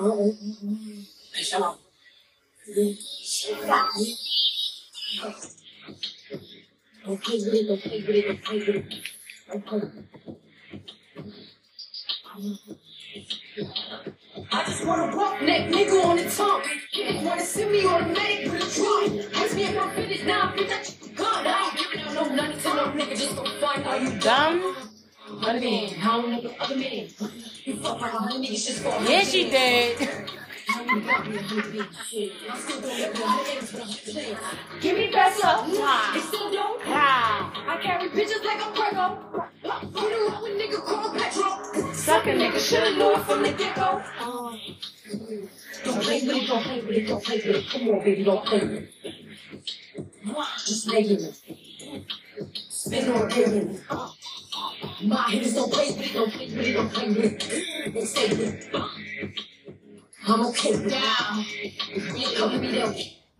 I just want a rough neck nigga on the tongue. Wanna send me on a night with a drunk. Puts me in my fitness now, bitch, I keep the gun. I ain't giving out no money to no nigga just for fun. Are you dumb? Other man, I don't know the other man. You fuck my other niggas just for a man. Yeah, she did. Give me back up. They still don't. I carry bitches like a prego. You don't know a nigga called Petro. Suck a nigga, should've known from the get-go. Don't play with it, don't play with it, don't play with it. Come on, baby, don't play with it. Just lay in it. Spin on it. My hitters don't play with it, don't play with it, don't play with it. They say it. I'm okay with it.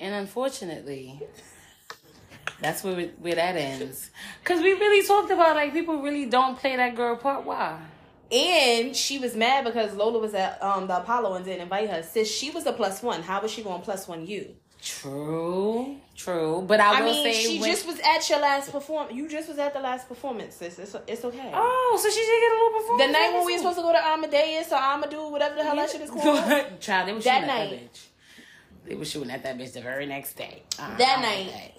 And unfortunately, that's where that ends. Because we really talked about, like, people really don't play that girl part. Why? And she was mad because Lola was at the Apollo and didn't invite her. Since she was a +1, how was she going to +1 you? True. But I mean, she just was at your last performance. You just was at the last performance, sis. It's okay. Oh, so she did get a little performance? The night when we were supposed to go to Amadeus or Amadou, whatever the hell that shit is called. Child, they were shooting at that bitch. They were shooting at that bitch the very next day. That night.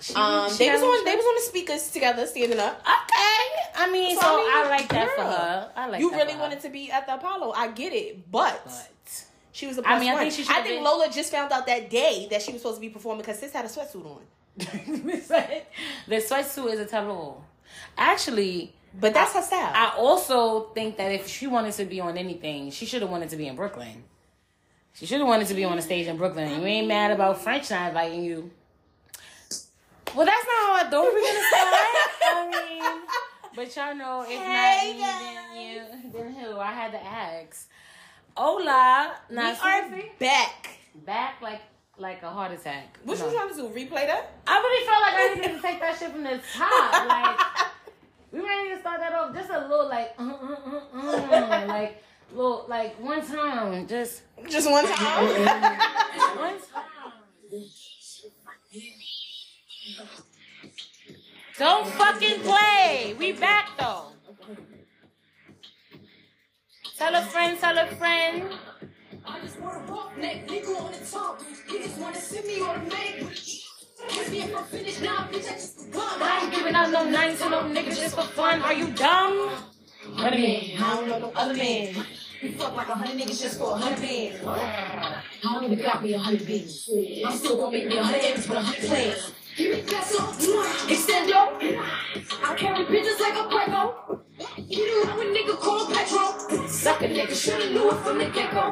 They was on the speakers together, standing up. Okay. I mean, so I like that for her. I like you that really for wanted her. To be at the Apollo. I get it. But. She was a +1. I think Lola just found out that day that she was supposed to be performing because sis had a sweatsuit on. The sweatsuit is a tableau. Actually, but that's her style. I also think that if she wanted to be on anything, she should have wanted to be in Brooklyn. She should have wanted to be on a stage in Brooklyn. You ain't mad about French not inviting you. Well, that's not how I do it. We're going to start. I mean, but y'all know, if not me, then who? I had to ask. Hola. Now, we are back like a heart attack. What you trying to do? Replay that? I really felt like I needed to take that shit from the top. Like, we might need to start that off just a little like one time, just one time, one time. Don't fucking play. We back though. Tell a friend. I just want a rock neck nigga on the top. You just want to send me on a mag. Give me a finish now, bitch. I just gun. I ain't giving out no nights to no niggas just for fun. Are you dumb? 100 men. I don't know no other man. We fuck like 100 niggas just for 100 bands. I don't even got me 100 bands. I'm still gonna make me 100 M's with 100 plans. Give me that song. Extendo. I carry bitches like a prego. You don't know a nigga called Petro. Suck a nigga, should've knew it from the get-go.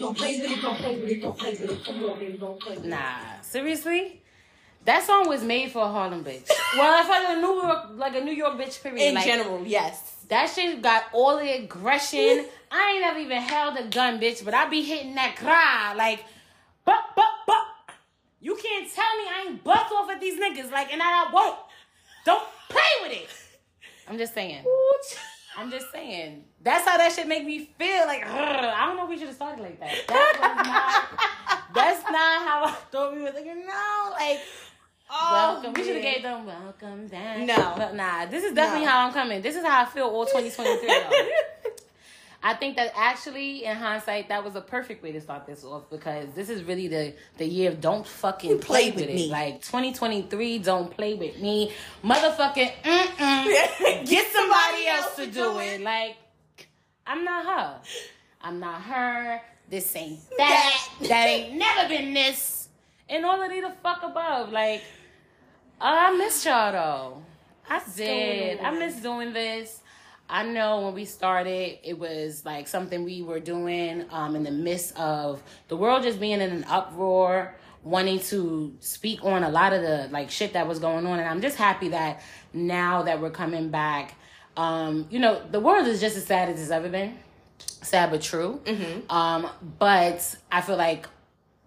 Don't play with it, don't play with it, don't play with it. Come on, baby, don't play with it. Nah, seriously? That song was made for a Harlem bitch. Well, it's like a New York bitch, period. In general, yes. That shit got all the aggression. I ain't never even held a gun, bitch, but I be hitting that cry. Like, but. You can't tell me I ain't bust off at these niggas. Like, and I won't. Don't play with it. I'm just saying. That's how that shit make me feel. Like, I don't know if we should have started like that. That's not how I thought we were thinking. No, like, welcome. We should have gave them welcome back. No. But nah, this is definitely how I'm coming. This is how I feel all 2023, though. I think that actually, in hindsight, that was a perfect way to start this off because this is really the year of don't fucking play with me. Like, 2023, don't play with me. Motherfucking, get somebody else to do it. Like, I'm not her. This ain't that. That ain't never been this. And all of the fuck above. Like, I miss y'all, though. I did. I miss doing this. I know when we started, it was like something we were doing in the midst of the world just being in an uproar, wanting to speak on a lot of the like shit that was going on. And I'm just happy that now that we're coming back, you know, the world is just as sad as it's ever been. Sad but true. Mm-hmm. But I feel like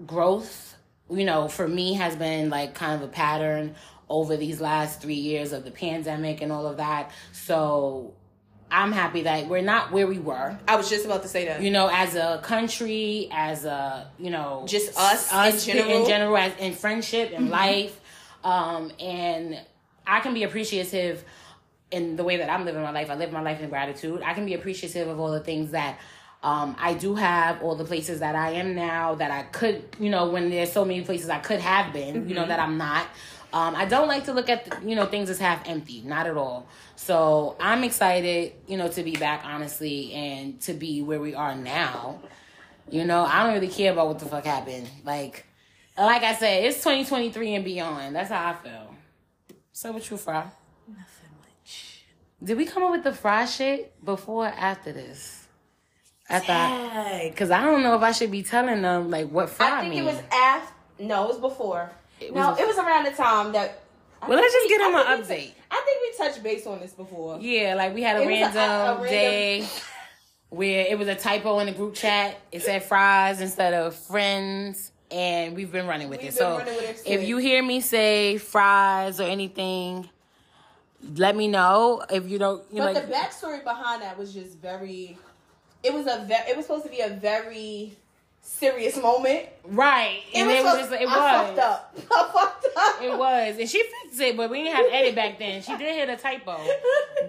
growth, you know, for me has been like kind of a pattern over these last 3 years of the pandemic and all of that. So I'm happy that we're not where we were. I was just about to say that. You know, as a country, as a, you know... Just us in general. In general, as in friendship, in mm-hmm. life. And I can be appreciative in the way that I'm living my life. I live my life in gratitude. I can be appreciative of all the things that I do have, all the places that I am now, that I could, you know, when there's so many places I could have been, mm-hmm. you know, that I'm not. I don't like to look at, you know, things as half empty. Not at all. So I'm excited, you know, to be back, honestly, and to be where we are now. You know, I don't really care about what the fuck happened. Like I said, it's 2023 and beyond. That's how I feel. So what you, Fry? Nothing much. Did we come up with the Fry shit before or after this? I thought, because I don't know if I should be telling them, like, what Fry means. I think it was after. No, it was before. It was around the time that... Well, let's just get him an update. I think we touched base on this before. Yeah, like we had a random day where it was a typo in the group chat. It said fries instead of friends, and we've been running with it. So if you hear me say fries or anything, let me know. If you don't... But the backstory behind that was just very... It was supposed to be a very... serious moment, right? I fucked up. It was, and she fixed it, but we didn't have edit back then. She did hit a typo,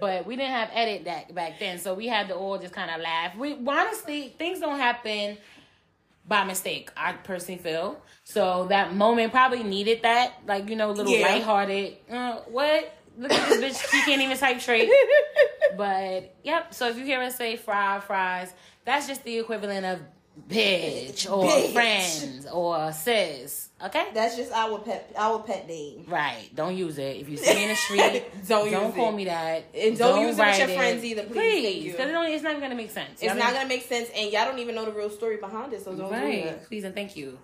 but we didn't have edit that back then, so we had to all just kind of laugh. We honestly, things don't happen by mistake. I personally feel so that moment probably needed that, like, you know, little lighthearted. What? Look at this bitch. She can't even type straight. But yep. So if you hear us say fries, that's just the equivalent of bitch or friends or sis. Okay, that's just our pet name. Right? Don't use it if you see me in the street. don't call me that, and don't use it with your friends either. Please, because it's not gonna make sense. It's not gonna make sense, and y'all don't even know the real story behind it. So don't do that. Please and thank you.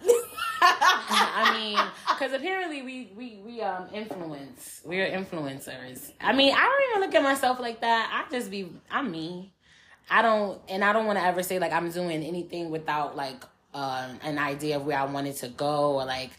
I mean, because apparently we are influencers. I mean, I don't even look at myself like that. I'm me. I don't want to ever say, like, I'm doing anything without, like, an idea of where I wanted to go or, like,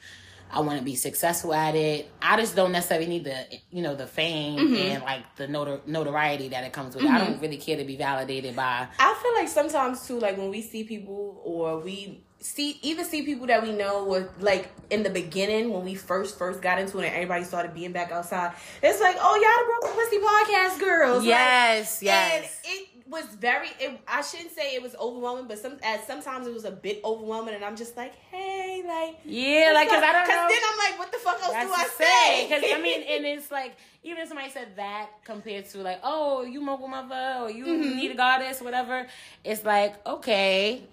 I want to be successful at it. I just don't necessarily need the, you know, the fame mm-hmm. and, like, the notoriety that it comes with. Mm-hmm. I don't really care to be validated by... I feel like sometimes, too, like, when we see people or we... see people that we know were, like, in the beginning when we first got into it and everybody started being back outside. It's like, oh, y'all the Broken Pussy Podcast girls. Yes, like, yes. And it was I shouldn't say it was overwhelming, but sometimes it was a bit overwhelming, and I'm just like, hey, like. Yeah, like, because I don't know. Because then I'm like, what the fuck else do I say? Because, I mean, and it's like, even if somebody said that compared to, like, oh, you mogul mother or you mm-hmm. need a goddess, whatever, it's like, okay.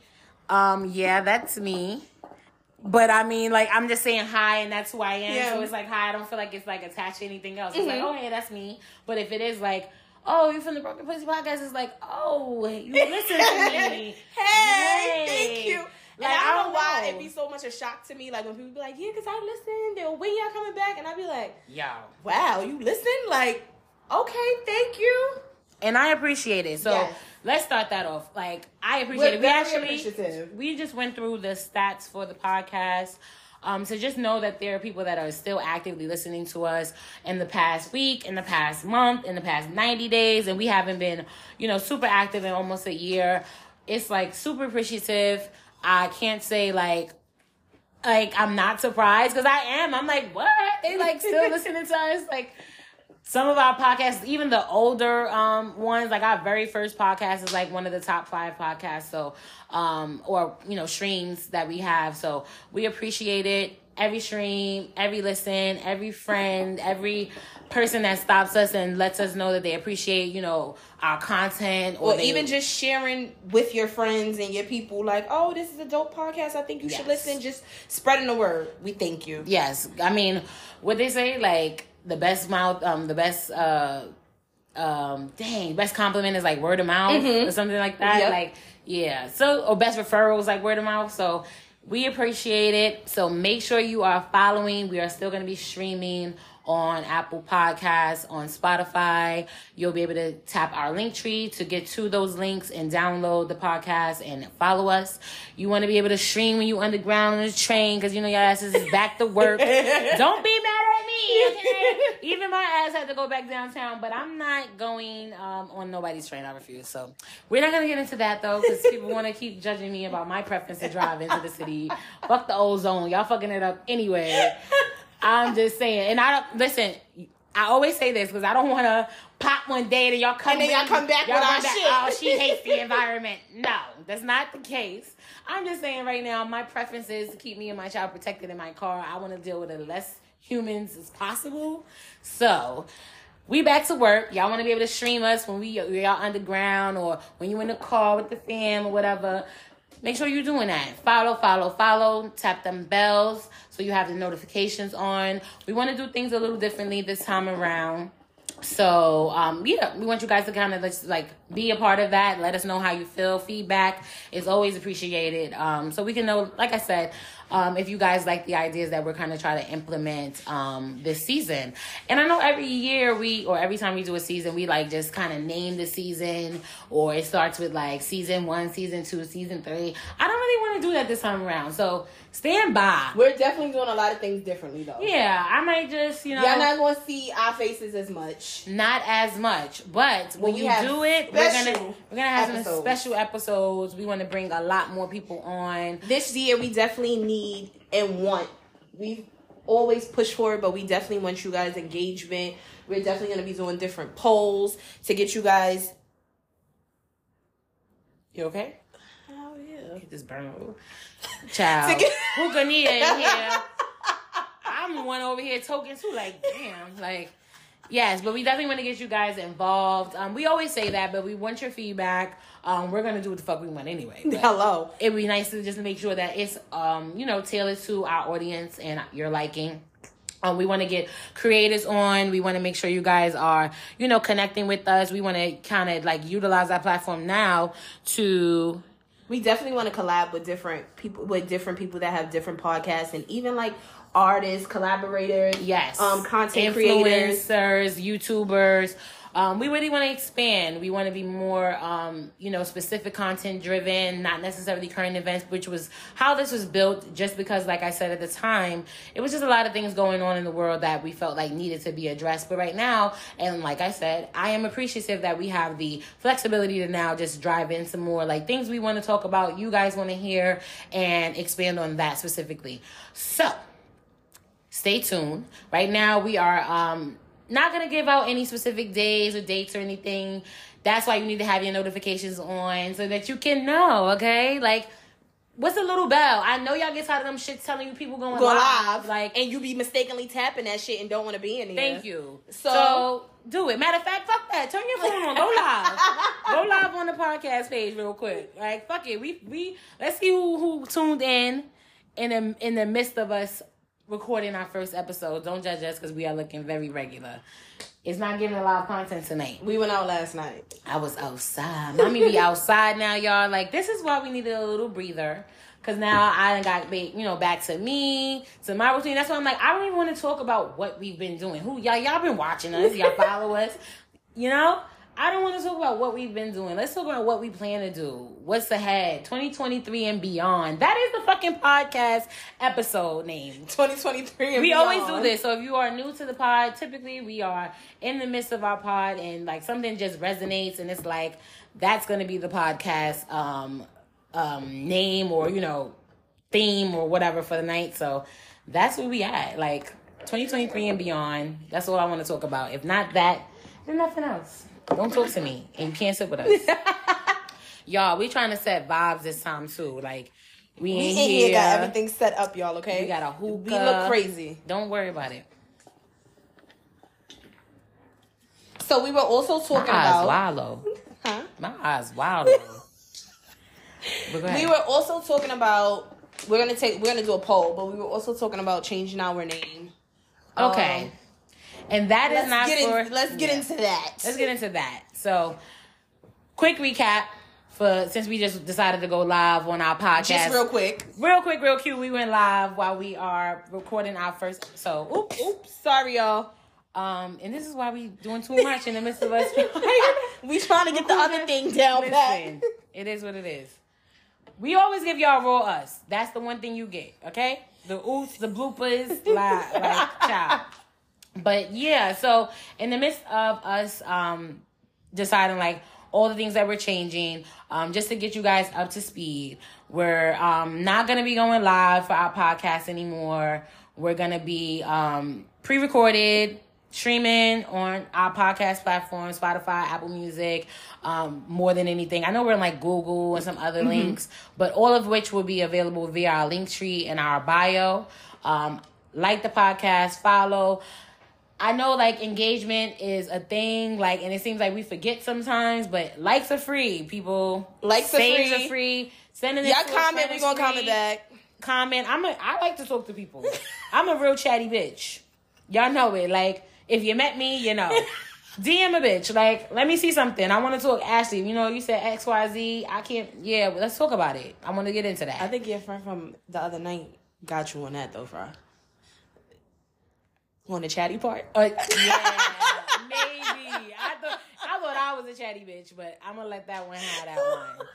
Yeah, that's me. But I mean, like, I'm just saying hi and that's who I am. Yeah. So it's like, hi, I don't feel like it's like attached to anything else. Mm-hmm. It's like, oh, yeah, that's me. But if it is like, oh, you're from the Broken Pussy Podcast, it's like, oh, you listen to me. Hey, thank you. Like, and I don't know why it'd be so much a shock to me. Like, when people be like, yeah, because I listened. And when y'all coming back? And I'd be like, wow, you listen? Like, okay, thank you. And I appreciate it. So let's start that off. Like, I appreciate it. We just went through the stats for the podcast. So just know that there are people that are still actively listening to us in the past week, in the past month, in the past 90 days. And we haven't been, you know, super active in almost a year. It's, like, super appreciative. I can't say, like I'm not surprised because I am. I'm like, what? They, like, still listening to us? Like... Some of our podcasts, even the older ones, like our very first podcast is like one of the top 5 podcasts, so or, you know, streams that we have. So we appreciate it. Every stream, every listen, every friend, every person that stops us and lets us know that they appreciate, you know, our content. Or even just sharing with your friends and your people, like, oh, this is a dope podcast. I think you should listen. Just spreading the word. We thank you. Yes. I mean, what they say, like... The best compliment is like word of mouth mm-hmm. or something like that. Yep. Like, yeah. So, or best referrals, like word of mouth. So we appreciate it. So make sure you are following. We are still going to be streaming on Apple Podcasts, on Spotify. You'll be able to tap our link tree to get to those links and download the podcast and follow us. You want to be able to stream when you underground on the train because, you know, your ass is back to work. Don't be mad at me, okay? Even my ass had to go back downtown, but I'm not going on nobody's train. I refuse. So we're not going to get into that, though, because people want to keep judging me about my preference to drive into the city. Fuck the ozone. Y'all fucking it up anyway. I'm just saying. And I don't... Listen, I always say this because I don't want to pop one day and y'all come and then y'all come back with our shit. Oh, she hates the environment. No, that's not the case. I'm just saying right now, my preference is to keep me and my child protected in my car. I want to deal with as less humans as possible. So... we back to work. Y'all want to be able to stream us when we y'all underground or when you in the car with the fam or whatever. Make sure you're doing that. Follow. Tap them bells so you have the notifications on. We want to do things a little differently this time around. So, we want you guys to kind of just, be a part of that. Let us know how you feel. Feedback is always appreciated. So we can know, like I said, if you guys like the ideas that we're kind of trying to implement this season. And I know every year every time we do a season, we just kind of name the season, or it starts with season 1, season 2, season 3. I don't really want to do that this time around. So stand by. We're definitely doing a lot of things differently, though. Yeah, I might just, y'all not going to see our faces as much. Not as much. But when you do it, we're gonna have some special episodes. We want to bring a lot more people on. This year, we definitely need and want. We've always pushed for it, but we definitely want you guys' engagement. We're definitely going to be doing different polls to get you guys. You okay? Oh, yeah. Get this burnout. Child. Who gonna need it in here? I'm the one over here token too. Damn. Yes, but we definitely want to get you guys involved. We always say that, but we want your feedback. We're going to do what the fuck we want anyway. Hello. It would be nice to just make sure that it's, tailored to our audience and your liking. We want to get creators on. We want to make sure you guys are, connecting with us. We want to kind of, utilize that platform now to... We definitely want to collab with different people that have different podcasts and even, artists, collaborators, yes, content creators, influencers, YouTubers. We really want to expand. We want to be more, specific content driven, not necessarily current events, which was how this was built just because, like I said at the time, it was just a lot of things going on in the world that we felt needed to be addressed. But right now, and like I said, I am appreciative that we have the flexibility to now just drive in some more things we want to talk about, you guys want to hear, and expand on that specifically. So, stay tuned. Right now, we are... not going to give out any specific days or dates or anything. That's why you need to have your notifications on so that you can know, okay? What's a little bell? I know y'all get tired of them shit telling you people going live. And you be mistakenly tapping that shit and don't want to be in there. Thank you. So do it. Matter of fact, fuck that. Turn your phone on. Go live. Go live on the podcast page real quick. Fuck it. We let's see who tuned in the midst of us recording our first episode. Don't judge us because we are looking very regular. It's not giving a lot of content tonight. We went out last night. I was outside. Mommy be outside now, y'all. This is why we needed a little breather. Because now I got, back to me, to my routine. That's why I'm I don't even want to talk about what we've been doing. Who y'all been watching us. Y'all follow us. I don't want to talk about what we've been doing. Let's talk about what we plan to do. What's ahead? 2023 and beyond. That is the fucking podcast episode name. 2023 and beyond. We always do this. So if you are new to the pod, typically we are in the midst of our pod and something just resonates and it's that's going to be the podcast name or, theme or whatever for the night. So that's where we at. 2023 and beyond. That's all I want to talk about. If not that, then nothing else. Don't talk to me, and you can't sit with us. Y'all, we trying to set vibes this time, too. We ain't here. We got everything set up, y'all, okay? We got a hookah. We look crazy. Don't worry about it. So we were also talking about... My eyes wild, though. Huh? My eyes wild, though. We were also talking about... We're going to do a poll, but we were also talking about changing our name. Okay. And that is not for... Let's get into that. So, quick recap since we just decided to go live on our podcast. Just real quick, real cute. We went live while we are recording our first episode. Oops, sorry, y'all. And this is why we doing too much in the midst of us. We trying to get the other thing down. Listen, it is what it is. We always give y'all raw us. That's the one thing you get, okay? The oops, the bloopers, like child. But yeah, so in the midst of us deciding like all the things that we're changing, just to get you guys up to speed, we're not gonna be going live for our podcast anymore. We're gonna be pre-recorded, streaming on our podcast platform, Spotify, Apple Music, more than anything. I know we're in like Google and some other links, but all of which will be available via our Linktree and our bio. Like the podcast, follow. I know like engagement is a thing, like, and it seems like we forget sometimes, but likes are free, people. Likes are free. Saves are free. Send it. Y'all comment, we're gonna comment back. Comment. I like to talk to people. I'm a real chatty bitch. Y'all know it. Like, if you met me, you know. DM a bitch. Like, let me see something. I want to talk. Ashley, you know, you said X, Y, Z. I can't. Yeah, well, let's talk about it. I want to get into that. I think your friend from the other night got you on that, though, Fry. On the chatty part? Yeah, maybe. I thought I was a chatty bitch, but I'm going to let that one have that one.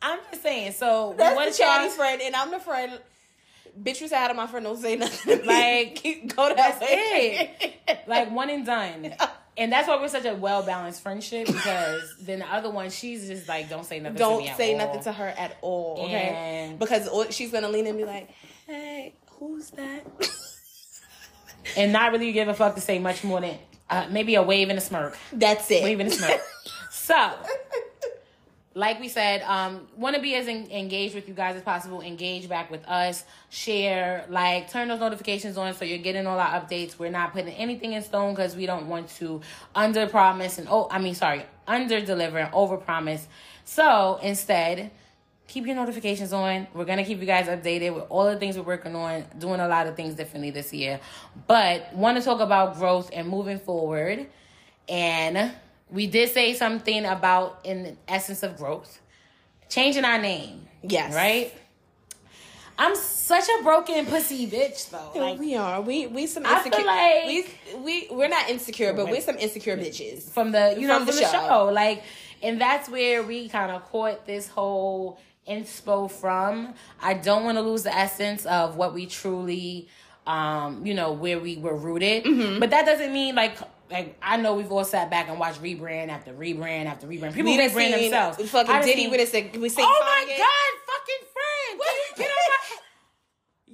I'm just saying. So, that's one chatty friend, and I'm the friend. Bitch, you out of my friend, don't say nothing. Like, go that way. It. Like, one and done. And that's why we're such a well-balanced friendship, because then the other one, she's just like, don't say nothing to me at all. Don't say nothing to her at all, okay? And because she's going to lean in and be like, hey, who's that? And not really give a fuck to say much more than maybe a wave and a smirk. That's it. Wave and a smirk. So, like we said, want to be as engaged with you guys as possible. Engage back with us. Share, like, turn those notifications on so you're getting all our updates. We're not putting anything in stone because we don't want to under-deliver and over-promise. So, instead, keep your notifications on. We're going to keep you guys updated with all the things we're working on, doing a lot of things differently this year. But want to talk about growth and moving forward, and we did say something about, in the essence of growth, changing our name. Yes. Right? I'm such a broken pussy bitch, though. Like, we are. We some insecure. I feel like we're not insecure, but we're some insecure bitches. From the, you know, from the show. Like, and that's where we kind of caught this whole inspo from. I don't want to lose the essence of what we truly, you know, where we were rooted. Mm-hmm. But that doesn't mean, like, I know we've all sat back and watched rebrand after rebrand after rebrand. People rebrand themselves. Fucking Diddy with us. We say, oh my God, fucking friend. Get on my...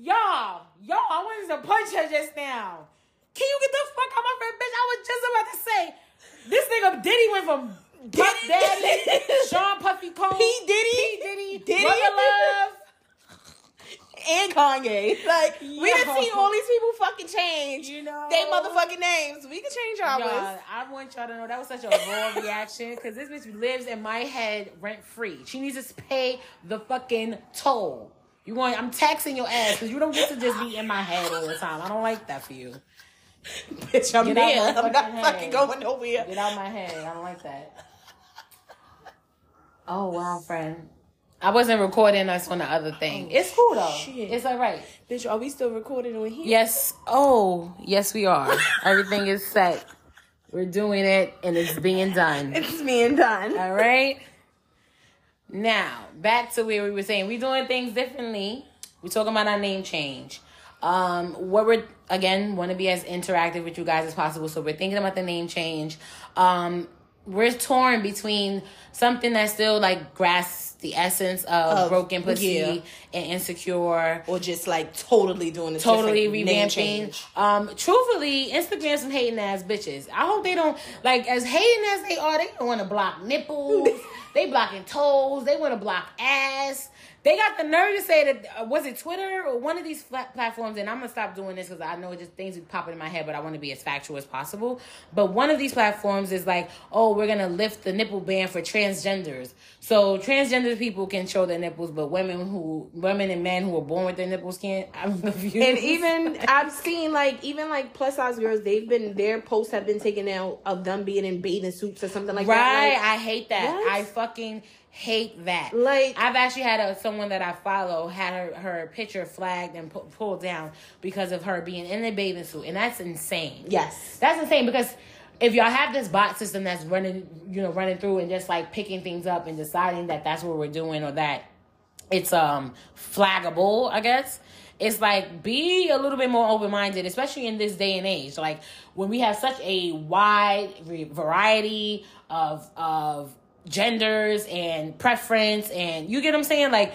Y'all, I wanted to punch her just now. Can you get the fuck out my friend, bitch? I was just about to say, this nigga Diddy went from Puff Daddy, Sean Puffy Combs, P. Diddy, Brother Love, and Kanye. Like, we done seen all these people fucking change, you know, they motherfucking names. We can change ours. I want y'all to know that was such a raw reaction, because this bitch lives in my head rent free. She needs to pay the fucking toll. I'm taxing your ass because you don't get to just be in my head all the time. I don't like that for you. Bitch, I'm here. I'm not fucking going nowhere. Get out my head. I don't like that. Oh, wow, friend. I wasn't recording us on the other thing. Oh, it's cool, though. Shit. It's all right. Bitch, are we still recording on here? Yes. Oh, yes, we are. Everything is set. We're doing it, and it's being done. It's being done. All right? Now, back to where we were saying. We're doing things differently. We're talking about our name change. What we're, again, want to be as interactive with you guys as possible. So we're thinking about the name change. We're torn between something that still like grasps the essence of broken pussy and insecure, or just like totally revamping. Truthfully, Instagram some hating ass bitches. I hope they don't, like, as hating as they are. They don't want to block nipples. They blocking toes. They want to block ass. They got the nerve to say that, was it Twitter or one of these platforms, and I'm going to stop doing this because I know just things are popping in my head, but I want to be as factual as possible. But one of these platforms is like, oh, we're going to lift the nipple ban for transgenders. So transgender people can show their nipples, but women and men who are born with their nipples can't. I'm confused. And even, I've seen, like, even, like, plus-size girls, their posts have been taken out of them being in bathing suits or something like that. Right, I hate that. What? I fucking hate that. Like, I've actually had someone that I follow had her picture flagged and pulled down because of her being in a bathing suit, and that's insane. Yes, that's insane, because if y'all have this bot system that's running through and just like picking things up and deciding that that's what we're doing or that it's flaggable, I guess. It's like, be a little bit more open-minded, especially in this day and age. Like, when we have such a wide variety of genders and preference, and you get what I'm saying? Like,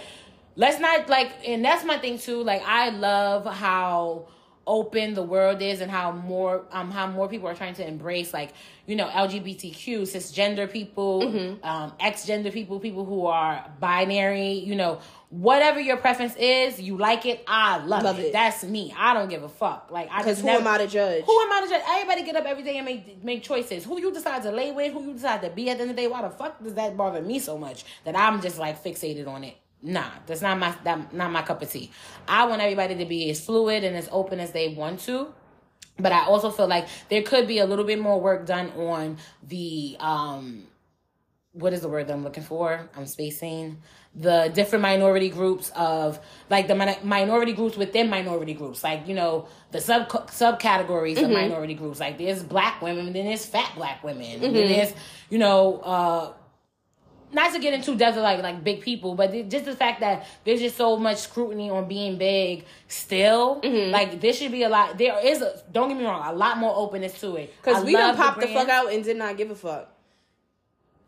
let's not, like, and that's my thing too. Like, I love how open the world is and how more people are trying to embrace, like, you know, LGBTQ, cisgender people, mm-hmm. Ex-gender people, people who are binary, you know, whatever your preference is, you like it. I love it. That's me. I don't give a fuck. Like, because who am I to judge? Who am I to judge? Everybody get up every day and make choices. Who you decide to lay with, who you decide to be at the end of the day. Why the fuck does that bother me so much that I'm just like fixated on it? Nah, that's not my cup of tea. I want everybody to be as fluid and as open as they want to, but I also feel like there could be a little bit more work done on the what is the word that I'm looking for? I'm spacing. The different minority groups of, like, the minority groups within minority groups. Like, you know, the subcategories mm-hmm. of minority groups. Like, there's black women, then there's fat black women. Mm-hmm. Then there's, you know, not to get into depth of like big people, but just the fact that there's just so much scrutiny on being big still. Mm-hmm. Like, there should be a lot. There is, don't get me wrong, a lot more openness to it. Because we done popped the fuck out and did not give a fuck.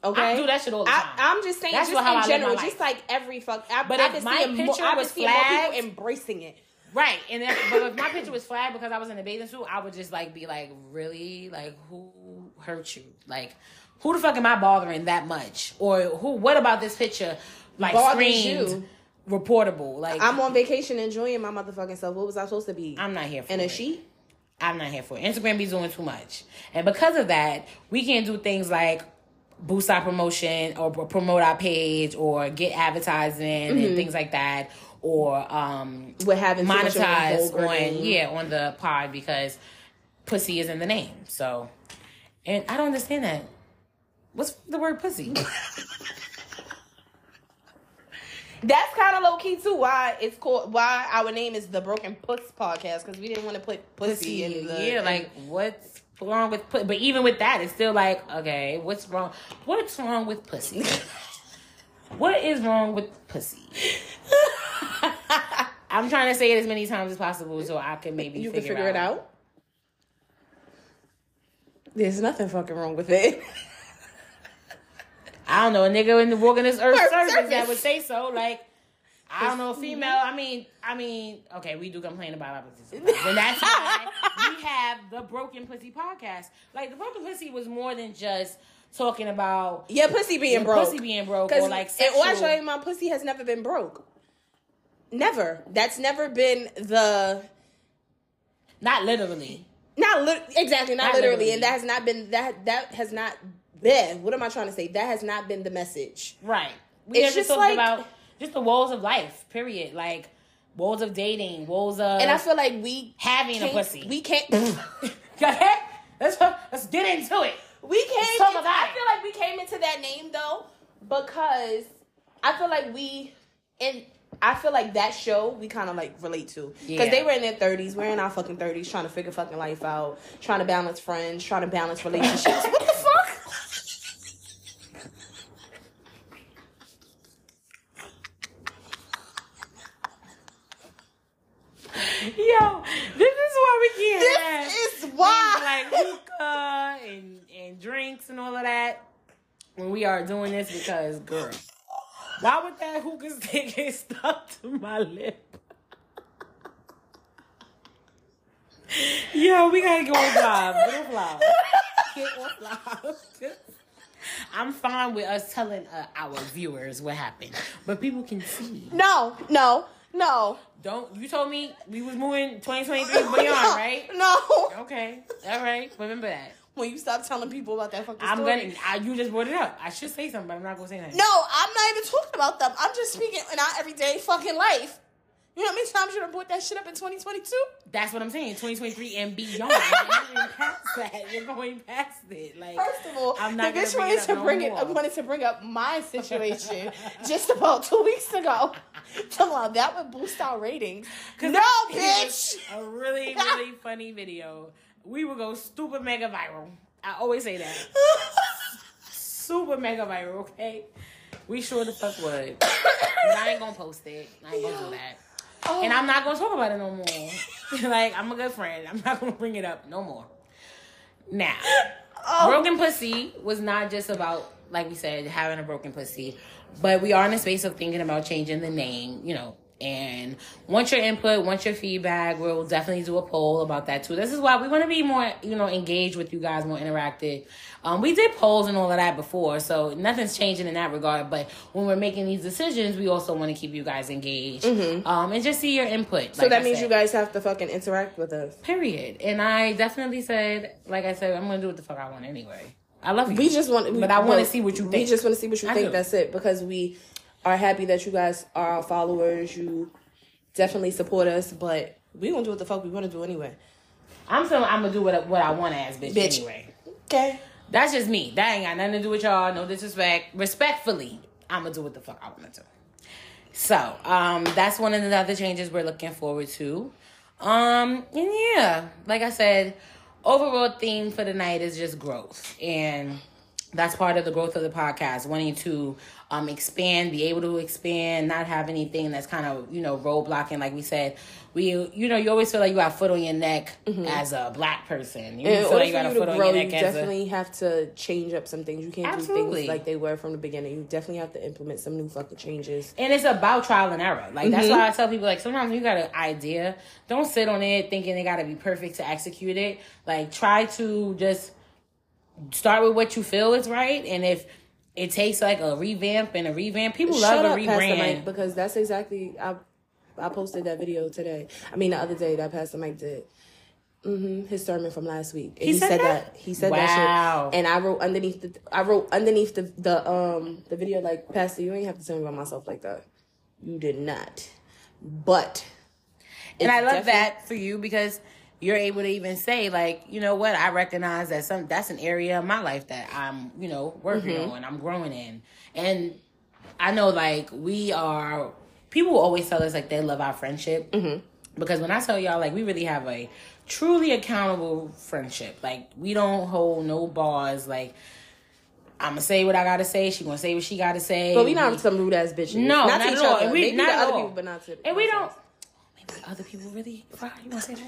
Okay? I do that shit all the time. I'm just saying, that's just in general, just like every fuck. But if my picture was flagged, people embracing it. Right. And then, but if my picture was flagged because I was in a bathing suit, I would just like be like, really? Like, who hurt you? Like, who the fuck am I bothering that much? Or who? What about this picture? Like, screamed reportable. Like, I'm on vacation enjoying my motherfucking self. What was I supposed to be? I'm not here for in it. In a sheet? I'm not here for it. Instagram be doing too much. And because of that, we can't do things like boost our promotion or promote our page or get advertising mm-hmm. and things like that. Or we're having monetize on the pod because pussy is in the name. So, and I don't understand that. What's the word pussy? That's kind of low key too. Why it's called? Why our name is the Broken Puss Podcast? Because we didn't want to put pussy in the like, what's wrong with pussy? But even with that, it's still like, okay, what's wrong? What's wrong with pussy? What is wrong with pussy? I'm trying to say it as many times as possible so I can maybe figure it out. There's nothing fucking wrong with it. I don't know, a nigga in the walking this earth surface that would say so. Like, I don't know, female. I mean, okay, we do complain about our pussy. And that's why we have the Broken Pussy Podcast. Like, the Broken Pussy was more than just talking about your pussy being broke. Pussy being broke, or like sexual. And actually, my pussy has never been broke. Never. That's never been the. Not literally. Exactly. Not literally, and that has not been that. That has not. Yeah, what am I trying to say? That has not been the message. Right. We have just talked about just the woes of life, period. Like, woes of dating, woes of... And I feel like we... Having a pussy. We can't... Let's get into it. I feel like we came into that name, though, because I feel like we... And I feel like that show, we kind of, like, relate to. Because they were in their 30s. We're in our fucking 30s, trying to figure fucking life out, trying to balance friends, trying to balance relationships. What the fuck? Yo, this is why we can't. This is why, like, hookah and drinks and all of that when we are doing this, because, girl, why would that hookah stick get stuck to my lip? Yo, we gotta go on live. Get off live. I'm fine with us telling our viewers what happened, but people can see. No. Don't. You told me we was moving 2023 beyond, right? No. Okay. All right. Remember that. When you stop telling people about that fucking story. You just brought it up. I should say something, but I'm not going to say that. No, I'm not even talking about them. I'm just speaking in our everyday fucking life. You know how many times you done bought that shit up in 2022? That's what I'm saying. 2023 and beyond. You're going past that. You're going past it. Like, first of all, I'm not going to bring it up. I wanted to bring up my situation just about 2 weeks ago. Come on, that would boost our ratings. No, bitch. A really, really funny video. We would go super mega viral. I always say that. Super mega viral, okay? We sure the fuck would. But I ain't going to post it. I ain't going to do that. Oh. And I'm not going to talk about it no more. Like, I'm a good friend. I'm not going to bring it up no more. Now, broken pussy was not just about, like we said, having a broken pussy. But we are in a space of thinking about changing the name, you know. And want your input, want your feedback. We'll definitely do a poll about that, too. This is why we want to be more, you know, engaged with you guys, more interactive. We did polls and all of that before, so nothing's changing in that regard. But when we're making these decisions, we also want to keep you guys engaged and just see your input. So like that means you guys have to fucking interact with us. Period. And I definitely said, like I said, I'm going to do what the fuck I want anyway. I love you. We just want, but I want to see what you think. We just want to see what you think. That's it. Because we are happy that you guys are our followers. You definitely support us, but we gonna do what the fuck we wanna do anyway. I'm saying I'm gonna do what I want as bitch anyway. Okay, that's just me. That ain't got nothing to do with y'all. No disrespect. Respectfully, I'm gonna do what the fuck I wanna do. So that's one of the other changes we're looking forward to. And yeah, like I said, overall theme for the night is just growth, and that's part of the growth of the podcast. Wanting to expand, be able to expand, not have anything that's kind of, you know, roadblocking. Like we said, you always feel like you got a foot on your neck as a black person. You feel like you got a foot on your neck. You definitely have to change up some things. You can't do things like they were from the beginning. You definitely have to implement some new fucking changes. And it's about trial and error. Like that's why I tell people, like, sometimes you got an idea, don't sit on it thinking they got to be perfect to execute it. Like, try to just start with what you feel is right, and if it takes like a revamp, people love a rebrand. Because that's exactly, I posted that video today. I mean, the other day that Pastor Mike did his sermon from last week. And he said that? He said that shit. And I wrote underneath the video, like, Pastor, you ain't have to tell me about myself like that. You did not. But and I love that for you, because you're able to even say, like, you know what, I recognize that that's an area of my life that I'm, you know, working on, I'm growing in. And I know, like, people always tell us, like, they love our friendship. Because when I tell y'all, like, we really have a truly accountable friendship. Like, we don't hold no bars, like, I'm gonna say what I gotta say. She gonna say what she gotta say. But we not some rude ass bitches. No, not to each other. And maybe not to other people, but not to. And we don't. Other people, really? Why you gonna say that?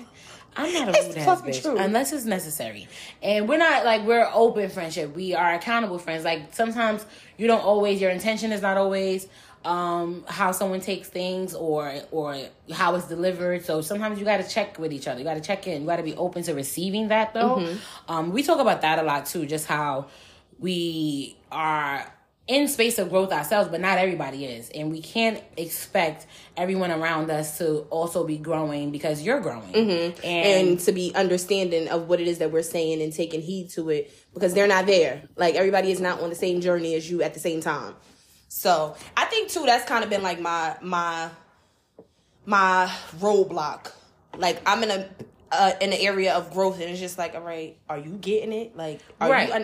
I'm not a rude ass bitch unless it's necessary. And we're not, like, we're open friendship. We are accountable friends. Like, sometimes you don't always, your intention is not always how someone takes things or how it's delivered. So sometimes you got to check with each other. You got to check in. You got to be open to receiving that, though. We talk about that a lot too. Just how we are in space of growth ourselves, but not everybody is. And we can't expect everyone around us to also be growing, because you're growing. And to be understanding of what it is that we're saying and taking heed to it, because they're not there. Like, everybody is not on the same journey as you at the same time. So I think, too, that's kind of been, like, my roadblock. Like, I'm in an area of growth, and it's just like, all right, are you getting it? Like, I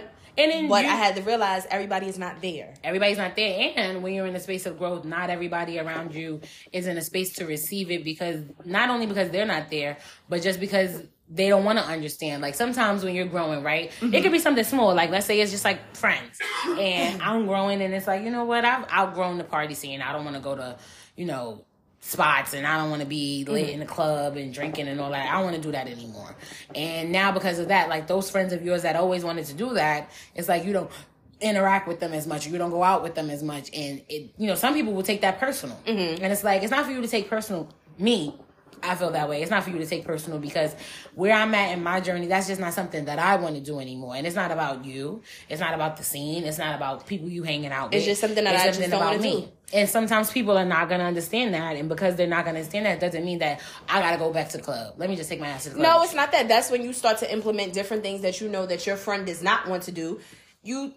had to realize everybody is not there. Everybody's not there. And when you're in a space of growth, not everybody around you is in a space to receive it, because not only because they're not there, but just because they don't want to understand. Like, sometimes when you're growing, right, it could be something small. Like, let's say it's just like friends, and I'm growing, and it's like, you know what, I've outgrown the party scene. I don't want to go to, you know, spots, and I don't want to be lit in the club and drinking and all that. I don't want to do that anymore. And now, because of that, like, those friends of yours that always wanted to do that, it's like you don't interact with them as much, you don't go out with them as much. And it, you know, some people will take that personal. And it's like, it's not for you to take personal. Me, I feel that way. It's not for you to take personal, because where I'm at in my journey, that's just not something that I want to do anymore. And it's not about you. It's not about the scene. It's not about people you hanging out with. It's just something that I just don't want to do. And sometimes people are not going to understand that. And because they're not going to understand that, doesn't mean that I got to go back to the club. Let me just take my ass to the club. No, it's not that. That's when you start to implement different things that you know that your friend does not want to do. You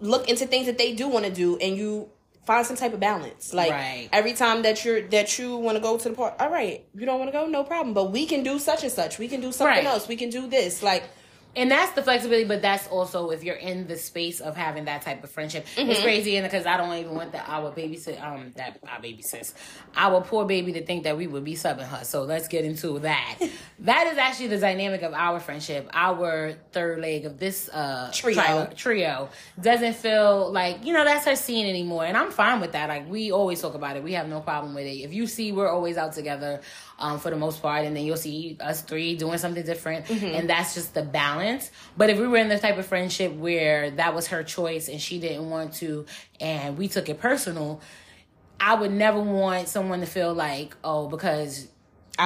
look into things that they do want to do, and you find some type of balance. Like, right. Every time that you want to go to the park, all right, you don't want to go, no problem. But we can do such and such. We can do something else. We can do this. Like, and that's the flexibility, but that's also if you're in the space of having that type of friendship. Mm-hmm. It's crazy, and because I don't even want our poor baby to think that we would be subbing her. So let's get into that. That is actually the dynamic of our friendship. Our third leg of this trio doesn't feel like, you know, that's her scene anymore, and I'm fine with that. Like, we always talk about it. We have no problem with it. If you see, we're always out together. For the most part, and then you'll see us three doing something different, mm-hmm. and that's just the balance. But if we were in the type of friendship where that was her choice and she didn't want to, and we took it personal, I would never want someone to feel like, oh, because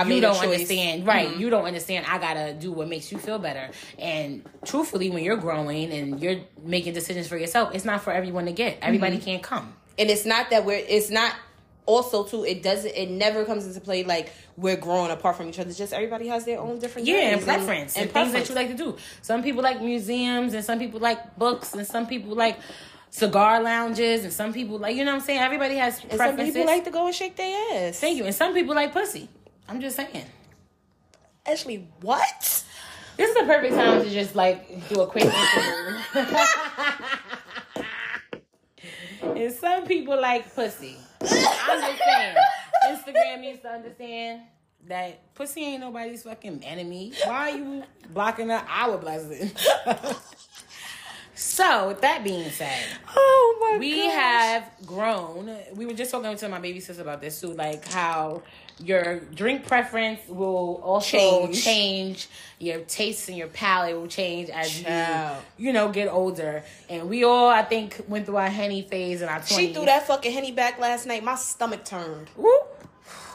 you don't understand, right? Mm-hmm. You don't understand. I gotta do what makes you feel better. And truthfully, when you're growing and you're making decisions for yourself, it's not for everyone to get. Everybody mm-hmm. can't come, and it's not that we're. It's not. Also, too, it never comes into play like we're growing apart from each other. It's just everybody has their own different and preference and things that you like to do. Some people like museums, and some people like books, and some people like cigar lounges, and some people like, you know what I'm saying? Everybody has preferences. And some people like to go and shake their ass. Thank you. And some people like pussy. I'm just saying. Ashley, what? This is the perfect time to just like do a quick interview. And some people like pussy. I'm just saying, Instagram needs to understand that pussy ain't nobody's fucking enemy. Why are you blocking up our blessing? So, with that being said, we have grown. We were just talking to my baby sister about this too, like how your drink preference will also change. Your taste and your palate will change as you know, get older. And we all, I think, went through our Henny phase in our 20s. She threw that fucking Henny back last night. My stomach turned. Whoop.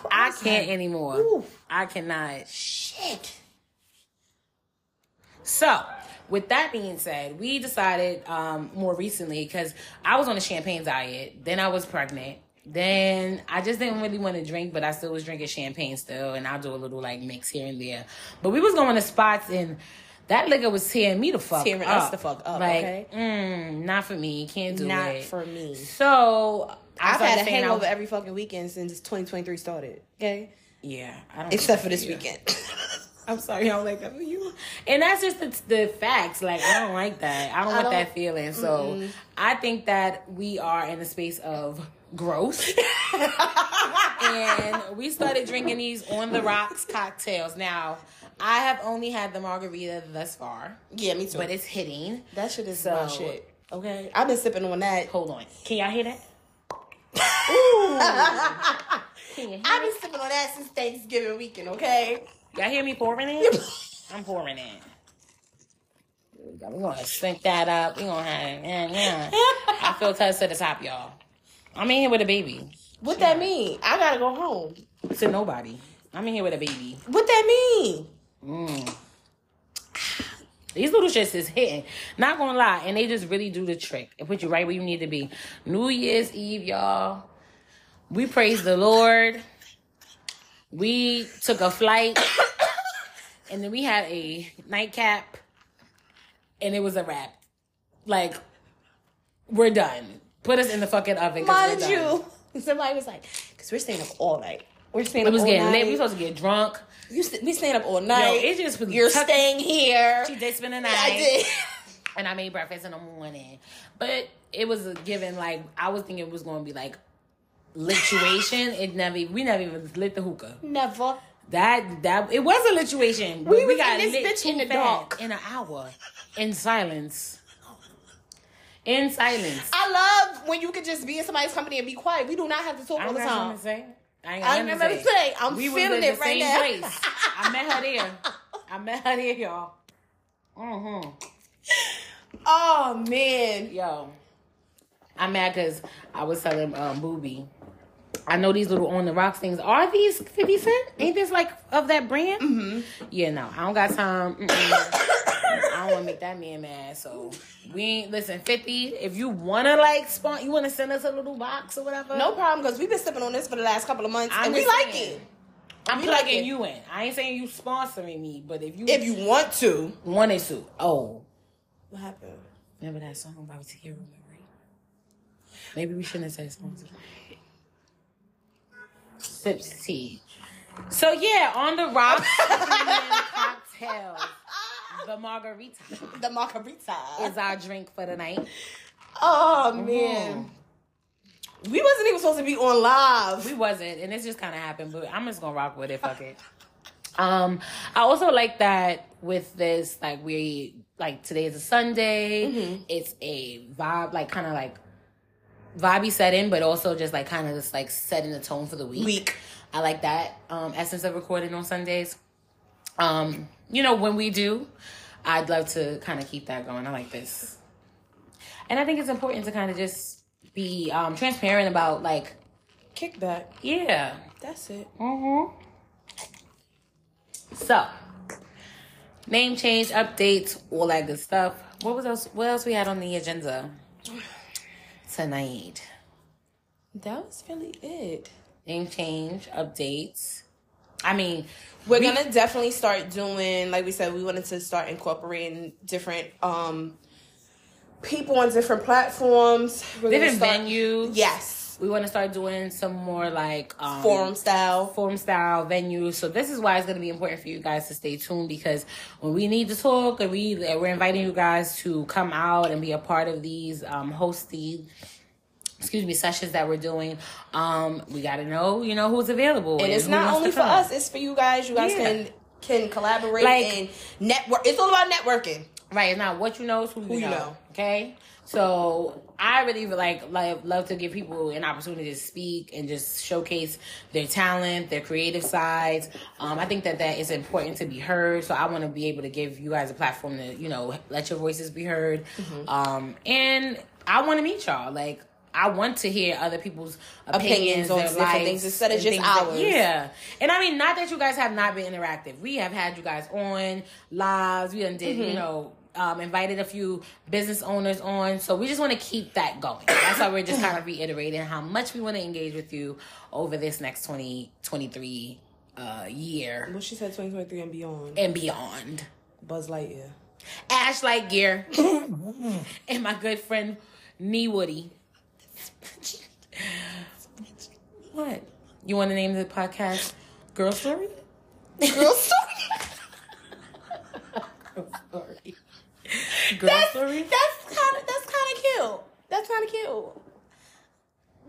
I can't anymore. Oof. I cannot. Shit. So, with that being said, we decided more recently, because I was on a champagne diet, then I was pregnant, then I just didn't really want to drink, but I still was drinking champagne still, and I'll do a little like mix here and there. But we was going to spots, and that liquor was tearing me the fuck up. Tearing us the fuck up, like, okay? Not for me. Can't do not it. Not for me. So, I've had a hangover every fucking weekend since 2023 started, okay? Yeah. I don't Except for this weekend. I'm sorry, I don't like that for you. And that's just the facts. Like, I don't like that. I don't want that feeling. So, I think that we are in a space of gross. And we started drinking these on the rocks cocktails. Now, I have only had the margarita thus far. Yeah, me too. But it's hitting. That shit is my shit. Okay? I've been sipping on that. Hold on. Can y'all hear that? Ooh. Can you hear I've been sipping on that since Thanksgiving weekend, okay? Y'all hear me pouring it? I'm pouring it. We're going to sink that up. We're going to have it. I feel touched to the top, y'all. I'm in here with a baby. What that mean? I got to go home. To nobody. I'm in here with a baby. What that mean? These little shits is hitting. Not going to lie. And they just really do the trick. It put you right where you need to be. New Year's Eve, y'all. We praise the Lord. We took a flight. And then we had a nightcap, and it was a wrap. Like, we're done. Put us in the fucking oven. Mind you, somebody was like, because we're staying up all night. We're staying up all night. It was getting late. We supposed to get drunk. We staying up all night. No, it just was You're staying here. She did spend the night. I did. And I made breakfast in the morning. But it was a given, like, I was thinking it was going to be, like, lituation. We never even lit the hookah. Never. That it was a lituation. But we got in this bitch in the dark in an hour, in silence. In silence. I love when you could just be in somebody's company and be quiet. We do not have to talk all the time. I ain't got nothing to say. I'm feeling it right now. Place. I met her there, y'all. Mm-hmm. Oh man, yo, I'm mad because I was telling Boobie. I know these little on the rocks things. Are these 50 Cent? Ain't this like of that brand? Mm-hmm. Yeah, no. I don't got time. I don't want to make that man mad. So, we ain't... Listen, 50, if you want to like spawn, you want to send us a little box or whatever? No problem, because we've been sipping on this for the last couple of months, and we like it. I'm plugging you in. I ain't saying you sponsoring me, but if you wanted to. Oh. What happened? Remember that song by Thierry Marie? Maybe we shouldn't say something. Sips tea. So yeah, on the rocks, cocktails. The margarita. The margarita is our drink for the night. Oh man. Mm-hmm. We wasn't even supposed to be on live. We wasn't, and it just kind of happened. But I'm just gonna rock with it. Fuck it. I also like that with this, like we like today is a Sunday. Mm-hmm. It's a vibe, like kind of like vibey setting, but also just like kind of just like setting the tone for the week. I like that essence of recording on Sundays. You know when we do, I'd love to kind of keep that going. I like this, and I think it's important to kind of just be transparent about like kickback. Yeah, that's it. Mm-hmm. So, name change, updates, all that good stuff. What else we had on the agenda tonight? That was really it. Name change, updates. I mean, we're gonna definitely start doing, like we said, we wanted to start incorporating different people on different platforms. Different venues. Yes. We want to start doing some more like forum style venues. So this is why it's going to be important for you guys to stay tuned, because when we need to talk, and we're inviting you guys to come out and be a part of these sessions that we're doing. We got to know, you know, who's available, and it's not only for us; it's for you guys. You guys can collaborate and network. It's all about networking. Right, it's not what you know, it's who you know. Okay? So, I really love to give people an opportunity to speak and just showcase their talent, their creative sides. I think that is important to be heard. So, I want to be able to give you guys a platform to, you know, let your voices be heard. Mm-hmm. And I want to meet y'all. Like, I want to hear other people's opinions on different things instead of just ours. Yeah. And I mean, not that you guys have not been interactive. We have had you guys on lives. We done did, you know, invited a few business owners on. So we just want to keep that going. That's why we're just kind of reiterating how much we want to engage with you over this next 2023 year. Well, she said 2023 and beyond. And beyond. Buzz Lightyear. Ash Lightyear. And my good friend, Nee Woody. What? You want to name the podcast Girl Story? Girl Story? Girl Story. Girl Story? That's kind of cute. That's kind of cute.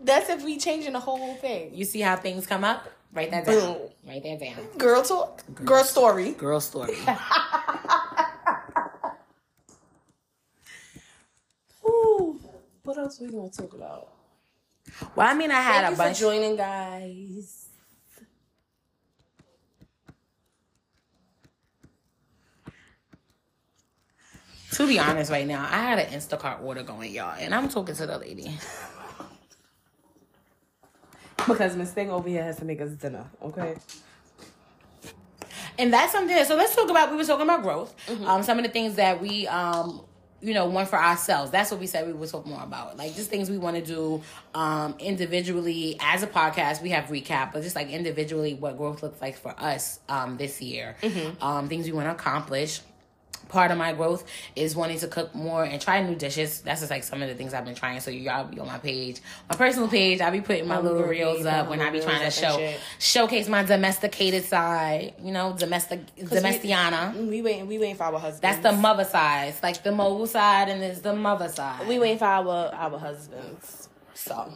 That's if we changing the whole thing. You see how things come up? Write that down. Boom. Write that down. Girl Talk? Girl Story. Girl Story. Ooh. What else are we gonna talk about? Well, I mean, I had a bunch. Thank you for joining, guys. To be honest, right now, I had an Instacart order going, y'all, and I'm talking to the lady because Miss Thing over here has to make us dinner, okay? And that's something. So let's talk about. We were talking about growth. Mm-hmm. Some of the things that we you know, one for ourselves. That's what we said we would talk more about. Like, just things we want to do individually as a podcast. We have recap, but just, like, individually what growth looks like for us this year. Mm-hmm. Things we want to accomplish. Part of my growth is wanting to cook more and try new dishes. That's just, like, some of the things I've been trying. So, y'all be on my page. My personal page, I be putting my little reels up when I be trying to showcase my domesticated side. You know, domestiana. We waiting for our husbands. That's the mother side. It's like the mogul side and it's the mother side. We waiting for our husbands. So,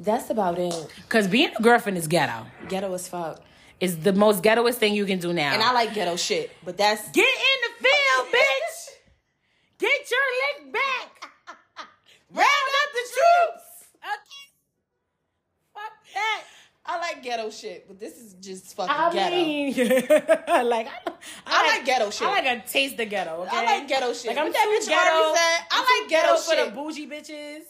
that's about it. Because being a girlfriend is ghetto. Ghetto as fuck. It's the most ghettoest thing you can do now. And I like ghetto shit, but that's... Get in the field, bitch! Get your lick back! Round up the troops! Okay. Fuck that. I like ghetto shit, but this is just fucking ghetto. I like ghetto shit. I like a taste of ghetto, okay? I like ghetto shit. Like, I'm that bitch ghetto. I like ghetto shit. For the bougie bitches.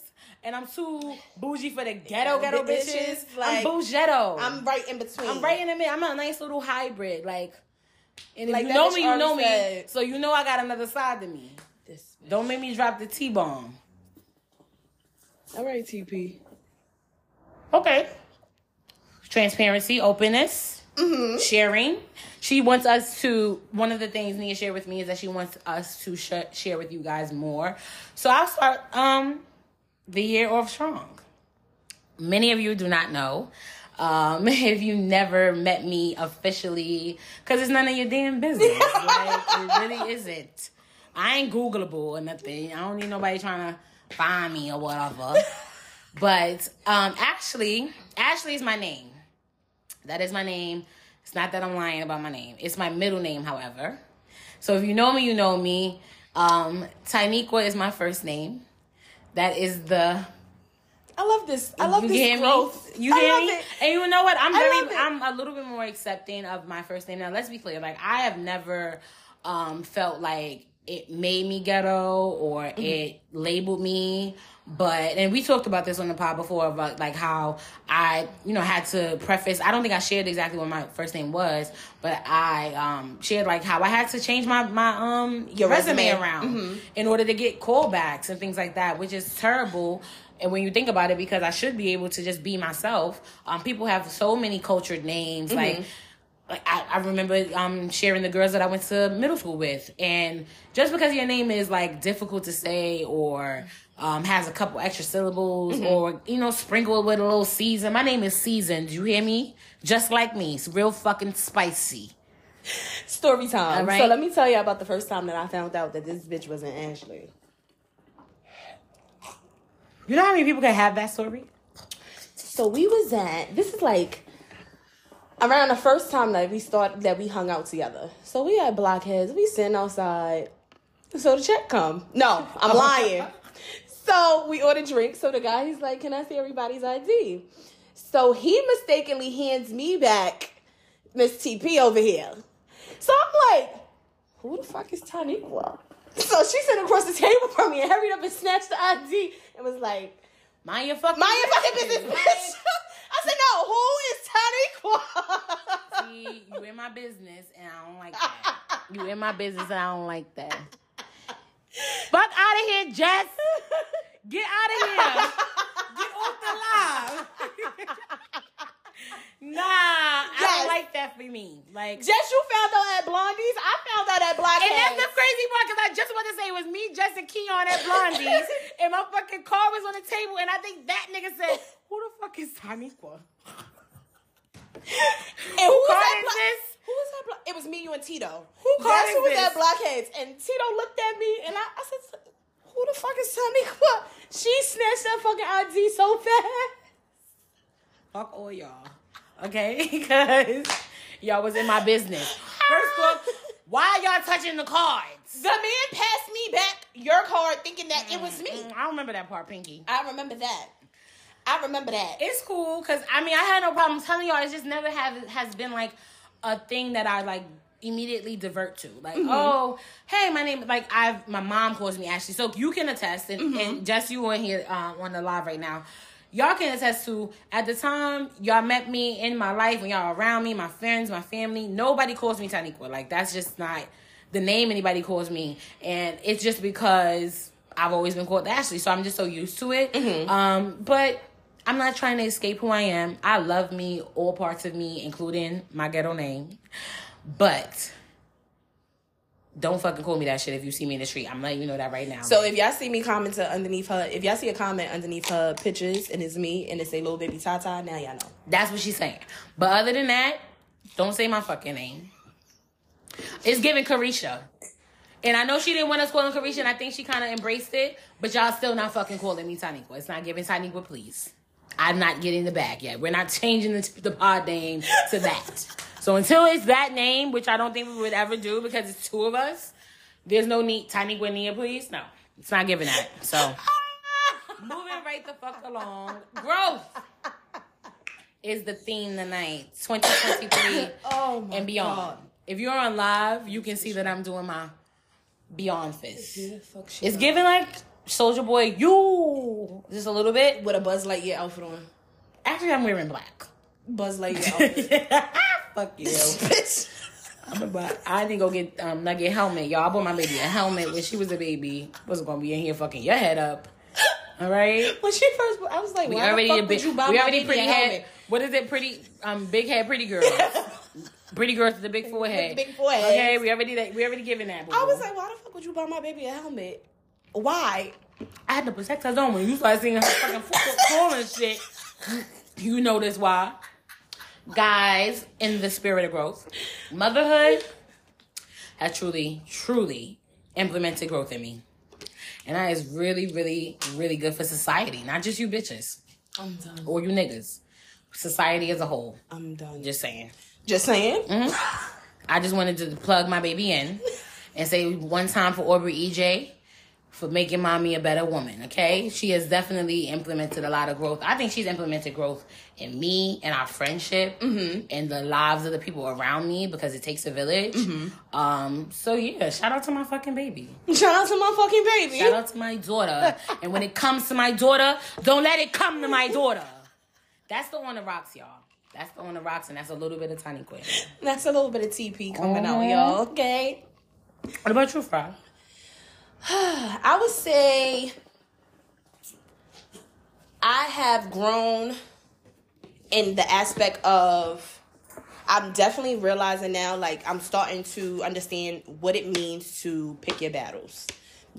And I'm too bougie for the ghetto bitches. Like, I'm bougetto. I'm right in between. I'm right in the middle. I'm a nice little hybrid. Like, and like you know me. So you know I got another side to me. Don't make me drop the T-bomb. All right, TP. Okay. Transparency, openness, sharing. She wants us to, one of the things Nia shared with me is that she wants us to share with you guys more. So I'll start... the year off strong. Many of you do not know. If you never met me officially, because it's none of your damn business. Like, it really isn't. I ain't Googleable or nothing. I don't need nobody trying to find me or whatever. But Ashley is my name. That is my name. It's not that I'm lying about my name. It's my middle name, however. So if you know me, you know me. Tynequa is my first name. That is the... I love this. I love this growth. You hear me? And you know what? I'm a little bit more accepting of my first name. Now, let's be clear. Like, I have never felt like it made me ghetto or it labeled me. But, and we talked about this on the pod before about like how I, had to preface. I don't think I shared exactly what my first name was, but I shared like how I had to change my resume around in order to get callbacks and things like that, which is terrible. And when you think about it, because I should be able to just be myself. People have so many cultured names. Like I remember sharing the girls that I went to middle school with. And just because your name is like difficult to say or has a couple extra syllables or, sprinkle it with a little season. My name is Seasoned. You hear me? Just like me. It's real fucking spicy. Story time. All right. So let me tell you about the first time that I found out that this bitch wasn't Ashley. You know how many people can have that story? So we was at, this is like around the first time that we hung out together. So we at Blockheads, we sitting outside. So the check come. No, I'm lying. So we ordered drinks. So the guy, he's like, can I see everybody's ID? So he mistakenly hands me back Miss TP over here. So I'm like, who the fuck is Tynequa? So she sat across the table from me and hurried up and snatched the ID and was like, mind your fucking business, bitch. I said, no, who is Tynequa? See, you in my business and I don't like that. Fuck out of here, Jess. Get out of here. Get off the line. Nah, yes. I don't like that for me. Like, Jess, you found out at Blondie's. I found out at Blockheads. And that's the crazy part because I just want to say it was me, Jess, and Keon at Blondie's, and my fucking car was on the table, and I think that nigga said, "Who the fuck is Tynequa?" And who called this? Who was that? It was me, you, and Tito. Who was at Blockheads? And Tito looked at me, and I said, "Who the fuck is Tynequa?" She snatched that fucking ID so fast. Fuck all y'all. Okay, because y'all was in my business. First off, why y'all touching the cards? The man passed me back your card thinking that it was me. I don't remember that part, Pinky. I remember that. It's cool, because, I had no problem telling y'all. It just never has been, like, a thing that I, like, immediately divert to. Like, oh, hey, my name, like, my mom calls me Ashley. So you can attest, and just you on here on the live right now. Y'all can attest to, at the time y'all met me in my life, when y'all around me, my friends, my family, nobody calls me Tynequa. Like, that's just not the name anybody calls me. And it's just because I've always been called Ashley, so I'm just so used to it. But I'm not trying to escape who I am. I love me, all parts of me, including my ghetto name. But... don't fucking call me that shit if you see me in the street. I'm letting you know that right now. So if y'all see me if y'all see a comment underneath her pictures and it's me and it's a little baby Tata, now y'all know. That's what she's saying. But other than that, don't say my fucking name. It's giving Carisha. And I know she didn't want us calling Carisha, and I think she kind of embraced it. But y'all still not fucking calling me Tynequa. It's not giving Tynequa, please. I'm not getting the bag yet. We're not changing the pod name to that. So until it's that name, which I don't think we would ever do because it's two of us, there's no need. Tynequa Nia, please? No. It's not giving that. So moving right the fuck along. Growth is the theme tonight. 2023 and beyond. God. If you're on live, you can see that I'm doing my Beyond Fist. It's giving like Soulja Boy, you just a little bit. With a Buzz Lightyear outfit on. Actually, I'm wearing black. Buzz Lightyear outfit. Fuck you. Bitch. I didn't go get Nugget helmet, y'all. I bought my baby a helmet when she was a baby. Wasn't gonna be in here fucking your head up. All right. When she first, I was like, we already pretty head. What is it? Pretty big head, pretty girls. Pretty girls with the big forehead. Big forehead. Okay, we already giving that. Boo-boo. I was like, why the fuck would you buy my baby a helmet? Why? I had to protect her zone. When you start seeing her fucking full and shit, you notice why. Guys, in the spirit of growth, motherhood has truly, truly implemented growth in me. And that is really, really, really good for society. Not just you bitches. I'm done. Or you niggas. Society as a whole. I'm done. Just saying. Just saying? Mm-hmm. I just wanted to plug my baby in and say one time for Aubrey EJ for making mommy a better woman, okay? She has definitely implemented a lot of growth. I think she's implemented growth in me and our friendship mm-hmm. and the lives of the people around me because it takes a village. Mm-hmm. So, yeah, shout out to my fucking baby. Shout out to my fucking baby. Shout out to my daughter. And when it comes to my daughter, don't let it come to my daughter. That's the On the Rocks, y'all. That's the On the Rocks, and that's a little bit of Tiny Quinn. That's a little bit of TP coming out, y'all, okay? What about you, Fry? I would say I have grown in the aspect of I'm definitely realizing now, like, I'm starting to understand what it means to pick your battles.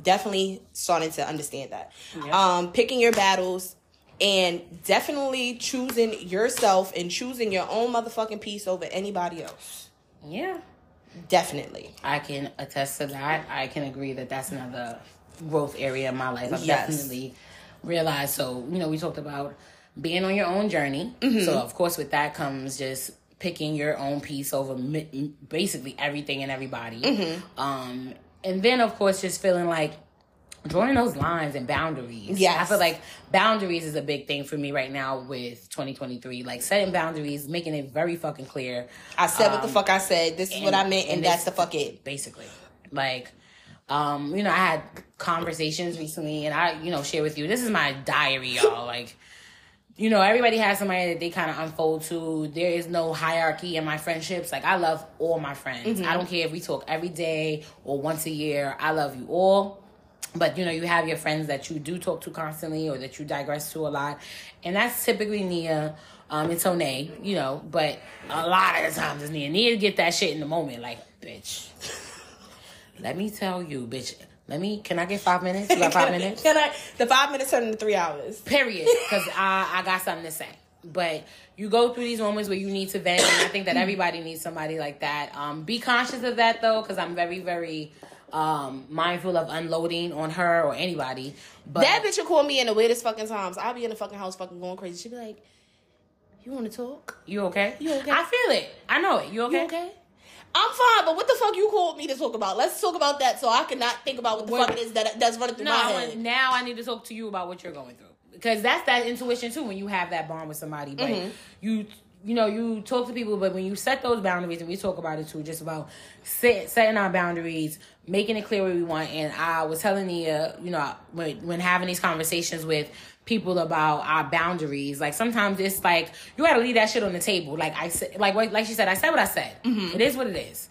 Definitely starting to understand that. Yep. Picking your battles and definitely choosing yourself and choosing your own motherfucking piece over anybody else. Yeah. Definitely. I can attest to that. I can agree that that's another growth area in my life. I've definitely realized. So, you know, we talked about being on your own journey. Mm-hmm. So, of course, with that comes just picking your own piece over basically everything and everybody. Mm-hmm. And then, of course, just feeling like drawing those lines and boundaries. Yes. I feel like boundaries is a big thing for me right now with 2023. Like, setting boundaries, making it very fucking clear. I said what the fuck I said. This is what I meant, and that's the fuck it. Basically. Like, you know, I had conversations recently, and I, you know, share with you. This is my diary, y'all. Like, you know, everybody has somebody that they kind of unfold to. There is no hierarchy in my friendships. Like, I love all my friends. Mm-hmm. I don't care if we talk every day or once a year. I love you all. But, you know, you have your friends that you do talk to constantly or that you digress to a lot. And that's typically Nia and Tone, you know. But a lot of the times it's Nia. Nia get that shit in the moment. Like, bitch, let me tell you, bitch. Can I get 5 minutes? You got 5 minutes? The 5 minutes turned into 3 hours. Period. Because I got something to say. But you go through these moments where you need to vent. And I think that everybody needs somebody like that. Be conscious of that, though, because I'm very, very... mindful of unloading on her or anybody. But that bitch will call me in the weirdest fucking times. I'll be in the fucking house fucking going crazy. She'll be like, you want to talk? You okay? You okay? I feel it. I know it. You okay? You okay? I'm fine, but what the fuck you called me to talk about? Let's talk about that so I cannot think about what the fuck it is that's running through my head. Now I need to talk to you about what you're going through. Because that's that intuition too when you have that bond with somebody. But mm-hmm. You know, you talk to people, but when you set those boundaries, and we talk about it too, just about setting our boundaries, making it clear what we want. And I was telling Nia, you know, when having these conversations with people about our boundaries, like sometimes it's like you got to leave that shit on the table. Like I said, like she said, I said what I said. Mm-hmm. It is what it is.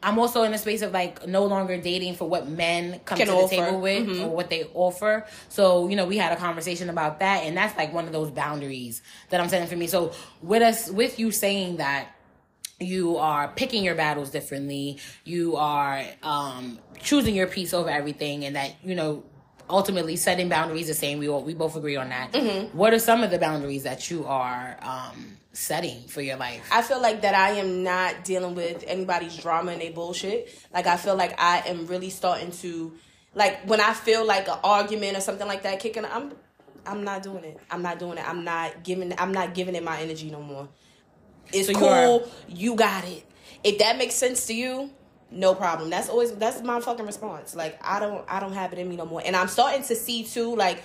I'm also in a space of, like, no longer dating for what men come to the table with mm-hmm. or what they offer. So, you know, we had a conversation about that, and that's, like, one of those boundaries that I'm setting for me. So with you saying that you are picking your battles differently, you are choosing your piece over everything, and that, you know, ultimately setting boundaries the same. We both agree on that. Mm-hmm. What are some of the boundaries that you are setting for your life? I feel like that I am not dealing with anybody's drama and they bullshit. Like, I feel like I am really starting to, like, when I feel like an argument or something like that kicking, I'm not doing it. I'm not doing it. I'm not giving it my energy no more. It's cool. You got it. If that makes sense to you, no problem. That's my fucking response. Like, I don't have it in me no more. And I'm starting to see too, like,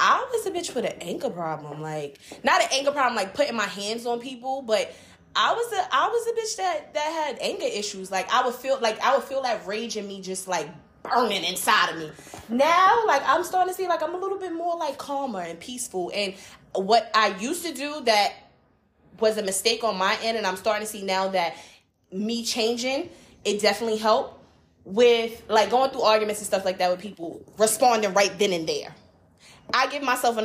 I was a bitch with an anger problem. Like, not an anger problem, like putting my hands on people, but I was a bitch that had anger issues. Like, I would feel that rage in me just like burning inside of me. Now, like, I'm starting to see, like, I'm a little bit more like calmer and peaceful. And what I used to do that was a mistake on my end, and I'm starting to see now that me changing, it definitely helped with, like, going through arguments and stuff like that with people, responding right then and there. I give myself time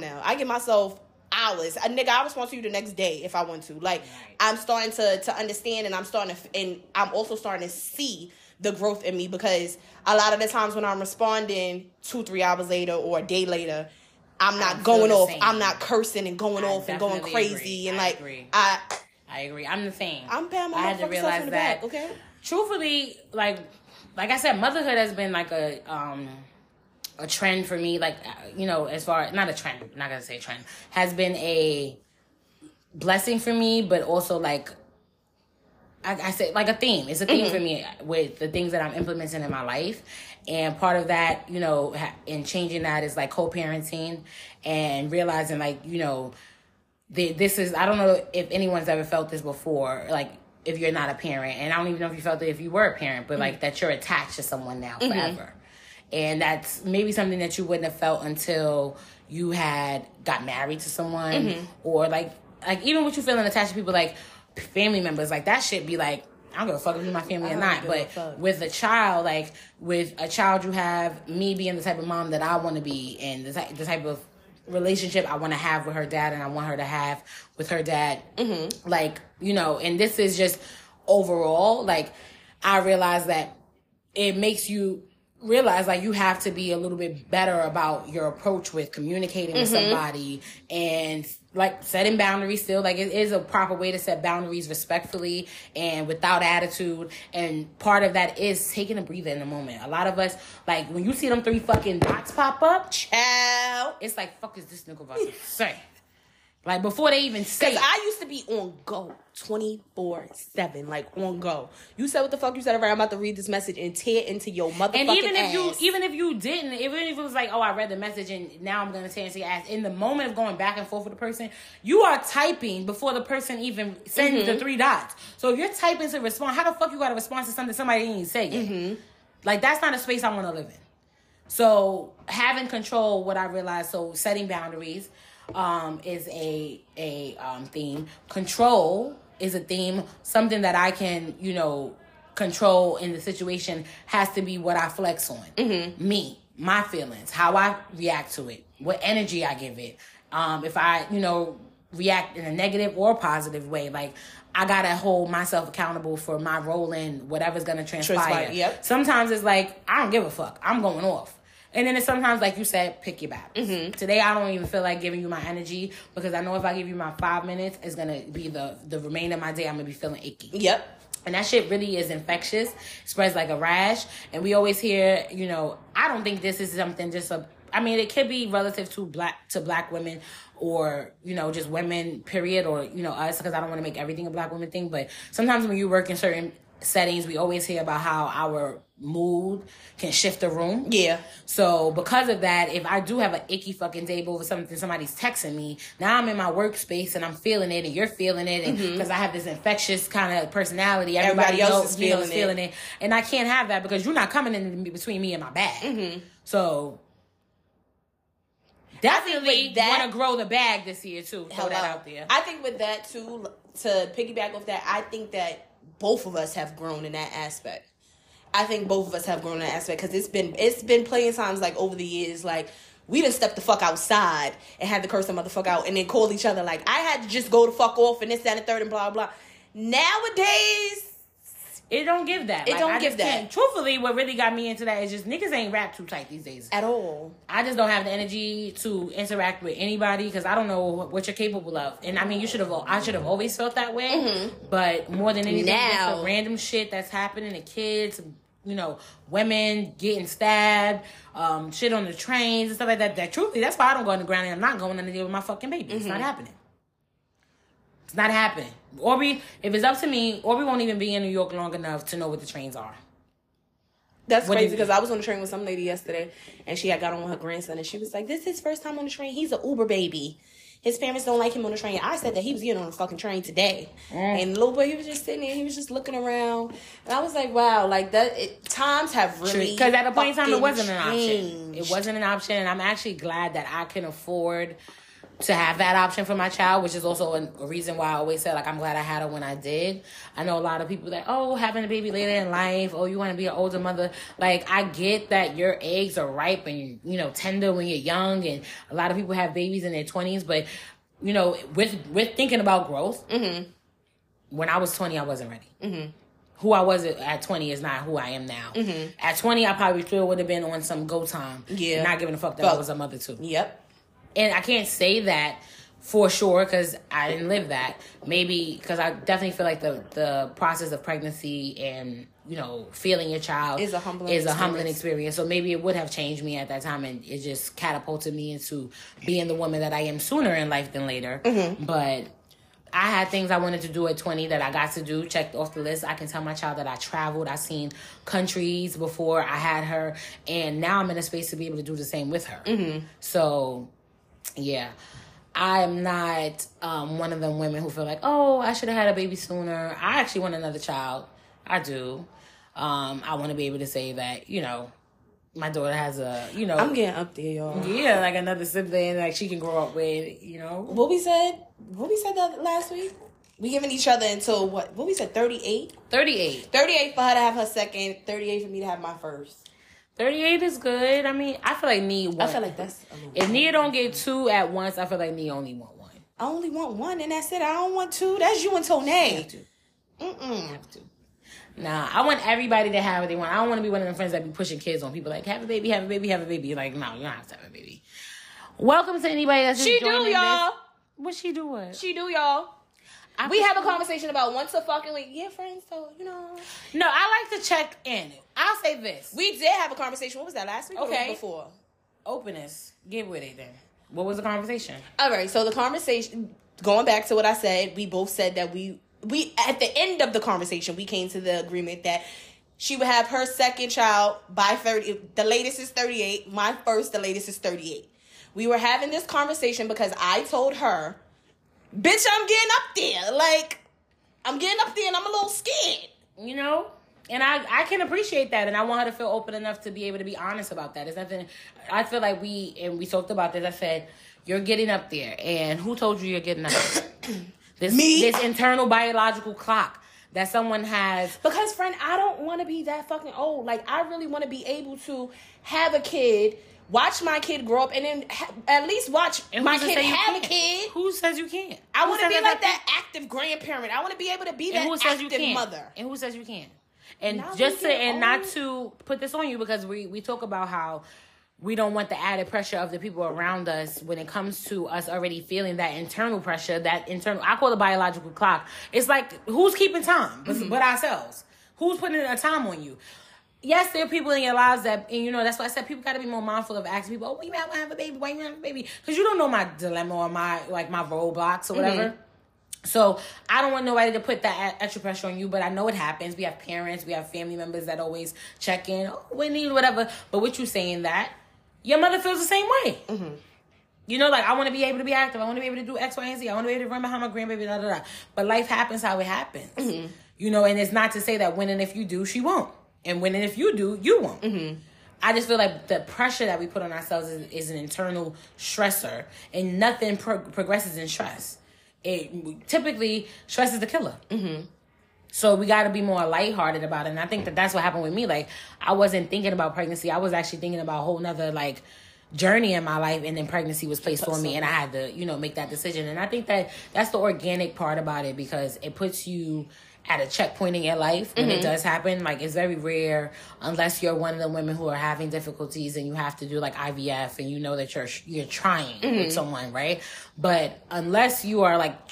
now. I give myself hours. I'll respond to you the next day if I want to. Like, I'm starting to understand, and I'm also starting to see the growth in me, because a lot of the times when I'm responding 2-3 hours later or a day later, I'm not going off. Same. I'm not cursing and going off and going crazy. Agree. And I agree. I'm the same. I'm bad. I had to realize that. Okay. Truthfully, like I said, motherhood has been like a trend for me. Like, you know, as far, not a trend, I'm not gonna say trend, has been a blessing for me, but also like I said, like a theme. It's a theme for me with the things that I'm implementing in my life. And part of that, you know, in changing that is like co-parenting and realizing, like, you know, this is, I don't know if anyone's ever felt this before, like if you're not a parent, and I don't even know if you felt it if you were a parent, but like that you're attached to someone now forever. And that's maybe something that you wouldn't have felt until you had got married to someone or like even what you feeling attached to people, like family members, like that shit be like, I don't give a fuck if you're my family or not. But with a child, you have me being the type of mom that I want to be, and the type of relationship I want to have with her dad, and I want her to have with her dad. Like, you know, and this is just overall, like, I realize that it makes you realize, like, you have to be a little bit better about your approach with communicating with somebody, and like setting boundaries still. Like, it is a proper way to set boundaries respectfully and without attitude. And part of that is taking a breather in the moment. A lot of us, like, when you see them 3 fucking dots pop up, child, it's like, fuck is this nigga about to say? Like, before they even say. Because I used to be on go 24/7, like on go. You said what the fuck you said, right? I'm about to read this message and tear into your motherfucking ass. And even if you didn't, even if it was like, oh, I read the message and now I'm gonna tear into your ass. In the moment of going back and forth with the person, you are typing before the person even sends the 3 dots. So if you're typing to respond, how the fuck you got a response to something somebody didn't even say yet? Like, that's not a space I want to live in. So having control, what I realized, so setting boundaries is a theme. Control is a theme. Something that I can, you know, control in the situation has to be what I flex on. Me, my feelings, how I react to it, what energy I give it. If I, you know, react in a negative or positive way, like, I gotta hold myself accountable for my role in whatever's gonna transpire. Sometimes it's like, I don't give a fuck. I'm going off. And then it's sometimes, like you said, pick your battles. Today, I don't even feel like giving you my energy, because I know if I give you my 5 minutes, it's going to be the remainder of my day, I'm going to be feeling icky. And that shit really is infectious. It spreads like a rash. And we always hear, you know, I don't think this is something just a... I mean, it could be relative to black women, or, you know, just women, period, or, you know, us, because I don't want to make everything a black woman thing. But sometimes when you work in certain settings, we always hear about how our mood can shift the room. So because of that, if I do have an icky fucking day over something, somebody's texting me, now I'm in my workspace and I'm feeling it and you're feeling it, and because I have this infectious kind of personality, everybody else is feeling it. And I can't have that, because you're not coming in between me and my bag. So definitely want to grow the bag this year too. Throw that out there. I think with that too, to piggyback off that, I think that both of us have grown in that aspect. Because it's been plenty of times, like, over the years, like, we done stepped the fuck outside and had to curse the motherfucker out and then call each other, like, I had to just go the fuck off and this, that, and third and blah, blah. Nowadays, it don't give that. It don't give that. Truthfully, what really got me into that is just niggas ain't wrapped too tight these days. At all. I just don't have the energy to interact with anybody, because I don't know what you're capable of. And I mean, I should have always felt that way. But more than anything, now, the random shit that's happening to kids, you know, women getting stabbed, shit on the trains and stuff like that. That truthfully, that's why I don't go on the ground, and I'm not going on the deal with my fucking baby. It's not happening. It's not happening. Orby, if it's up to me, Orby won't even be in New York long enough to know what the trains are. That's crazy, because I was on the train with some lady yesterday, and she had got on with her grandson, and she was like, this is his first time on the train. He's an Uber baby. His parents don't like him on the train. I said that he was getting on the fucking train today. And little boy, he was just sitting there. He was just looking around. And I was like, wow, like, that. Times have really, because at a point in time, it wasn't an option. It wasn't an option, and I'm actually glad that I can afford to have that option for my child, which is also a reason why I always said, like, I'm glad I had her when I did. I know a lot of people that, oh, having a baby later in life, oh, you want to be an older mother. Like, I get that your eggs are ripe and, you know, tender when you're young, and a lot of people have babies in their 20s. But, you know, with thinking about growth, when I was 20, I wasn't ready. who I was at 20 is not who I am now. Mm-hmm. At 20, I probably still would have been on some go time. Yeah. Not giving a fuck that I was a mother to. Yep. And I can't say that for sure because I didn't live that. Maybe because I definitely feel like the process of pregnancy and, you know, feeling your child is a humbling experience. So maybe it would have changed me at that time, and it just catapulted me into being the woman that I am sooner in life than later. Mm-hmm. But I had things I wanted to do at 20 that I got to do, checked off the list. I can tell my child that I traveled. I seen countries before I had her, and now I'm in a space to be able to do the same with her. Mm-hmm. So, yeah, I'm not one of them women who feel like, oh, I should have had a baby sooner. I actually want another child. I do. I want to be able to say that, you know, my daughter has a, you know... I'm getting up there, y'all. Yeah, like another sibling, like she can grow up with, you know... What we said that last week? We giving each other until what? What we said, 38? 38. 38 for her to have her second, 38 for me to have my first. 38 is good. I mean, I feel like Nia won. I feel like that's... If Nia don't get two at once, I feel like Nia only want one. I only want one, and that's it. I don't want two. That's you and Tone. You have to. You have to. Nah, I want everybody to have what they want. I don't want to be one of them friends that be pushing kids on people like, have a baby, have a baby, have a baby. Like, no, you don't have to have a baby. Welcome to anybody that's just joining this. She do, y'all. What she do what? She do, y'all. We have a conversation about once a fucking week. Yeah, friends, so, you know. No, I like to check in. I'll say this. We did have a conversation. What was that, last week or the week before? Openness. Get with it then. What was the conversation? All right, so the conversation, going back to what I said, we both said that we at the end of the conversation, we came to the agreement that she would have her second child by 30. The latest is 38. My first, the latest is 38. We were having this conversation because I told her, bitch, I'm getting up there. Like, I'm getting up there and I'm a little scared. You know? And I can appreciate that. And I want her to feel open enough to be able to be honest about that. It's nothing. I feel like we talked about this. I said, you're getting up there. And who told you you're getting up there? This internal biological clock that someone has. Because, friend, I don't want to be that fucking old. Like, I really want to be able to have a kid, watch my kid grow up, and then at least watch my kid have a kid. Who says you can't? I want to be like that active grandparent. I want to be able to be that active mother. And who says you can't? And just to, and not to put this on you, because we talk about how we don't want the added pressure of the people around us when it comes to us already feeling that internal pressure, I call it biological clock. It's like, who's keeping time but ourselves? Who's putting a time on you? Yes, there are people in your lives that, and you know, that's why I said people got to be more mindful of asking people, oh, you might want to have a baby, why you have a baby? Because you don't know my dilemma or my roadblocks or whatever. Mm-hmm. So I don't want nobody to put that extra pressure on you, but I know it happens. We have parents, we have family members that always check in, oh, we need whatever. But with you saying that, your mother feels the same way. Mm-hmm. You know, like, I want to be able to be active. I want to be able to do X, Y, and Z. I want to be able to run behind my grandbaby, da, da, da. But life happens how it happens. Mm-hmm. You know, and it's not to say that when and if you do, she won't. And when and if you do, you won't. Mm-hmm. I just feel like the pressure that we put on ourselves is an internal stressor. And nothing progresses in stress. Typically, stress is the killer. Mm-hmm. So we got to be more lighthearted about it. And I think that that's what happened with me. Like, I wasn't thinking about pregnancy. I was actually thinking about a whole nother, like, journey in my life. And then pregnancy was placed on me. And I had to, you know, make that decision. And I think that that's the organic part about it, because it puts you at a checkpoint in your life when it does happen. Like, it's very rare unless you're one of the women who are having difficulties and you have to do, like, IVF and you know that you're trying with someone, right? But unless you are, like,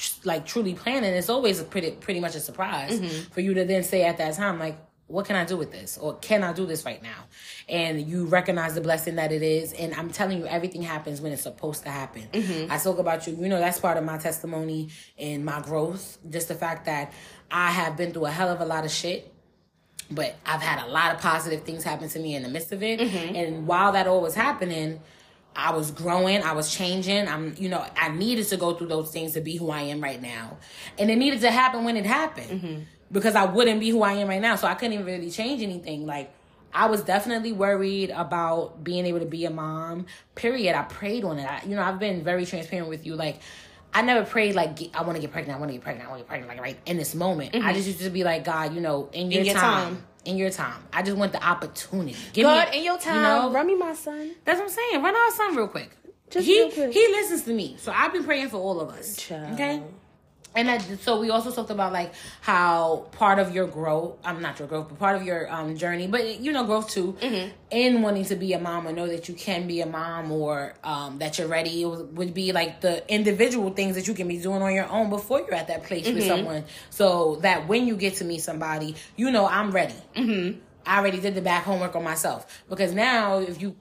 truly planning, it's always pretty much a surprise for you to then say at that time, like, what can I do with this? Or can I do this right now? And you recognize the blessing that it is. And I'm telling you, everything happens when it's supposed to happen. Mm-hmm. I spoke about you. You know, that's part of my testimony and my growth. Just the fact that I have been through a hell of a lot of shit. But I've had a lot of positive things happen to me in the midst of it. Mm-hmm. And while that all was happening, I was growing. I was changing. You know, I needed to go through those things to be who I am right now. And it needed to happen when it happened. Mm-hmm. Because I wouldn't be who I am right now. So I couldn't even really change anything. Like, I was definitely worried about being able to be a mom, period. I prayed on it. I've been very transparent with you. Like, I never prayed, like, I want to get pregnant. Like, right in this moment. Mm-hmm. I just used to be like, God, you know, in your time. In your time. I just want the opportunity. God, in your time. You know? Run me my son. That's what I'm saying. Run our son real quick. Just real quick. He listens to me. So I've been praying for all of us. Child. Okay? And so we also talked about, like, how part of your growth, not your growth, but part of your journey, but, you know, growth too, mm-hmm. in wanting to be a mom or know that you can be a mom or that you're ready, it would be, like, the individual things that you can be doing on your own before you're at that place mm-hmm. with someone. So that when you get to meet somebody, you know, I'm ready. Mm-hmm. I already did the back homework on myself, because now if you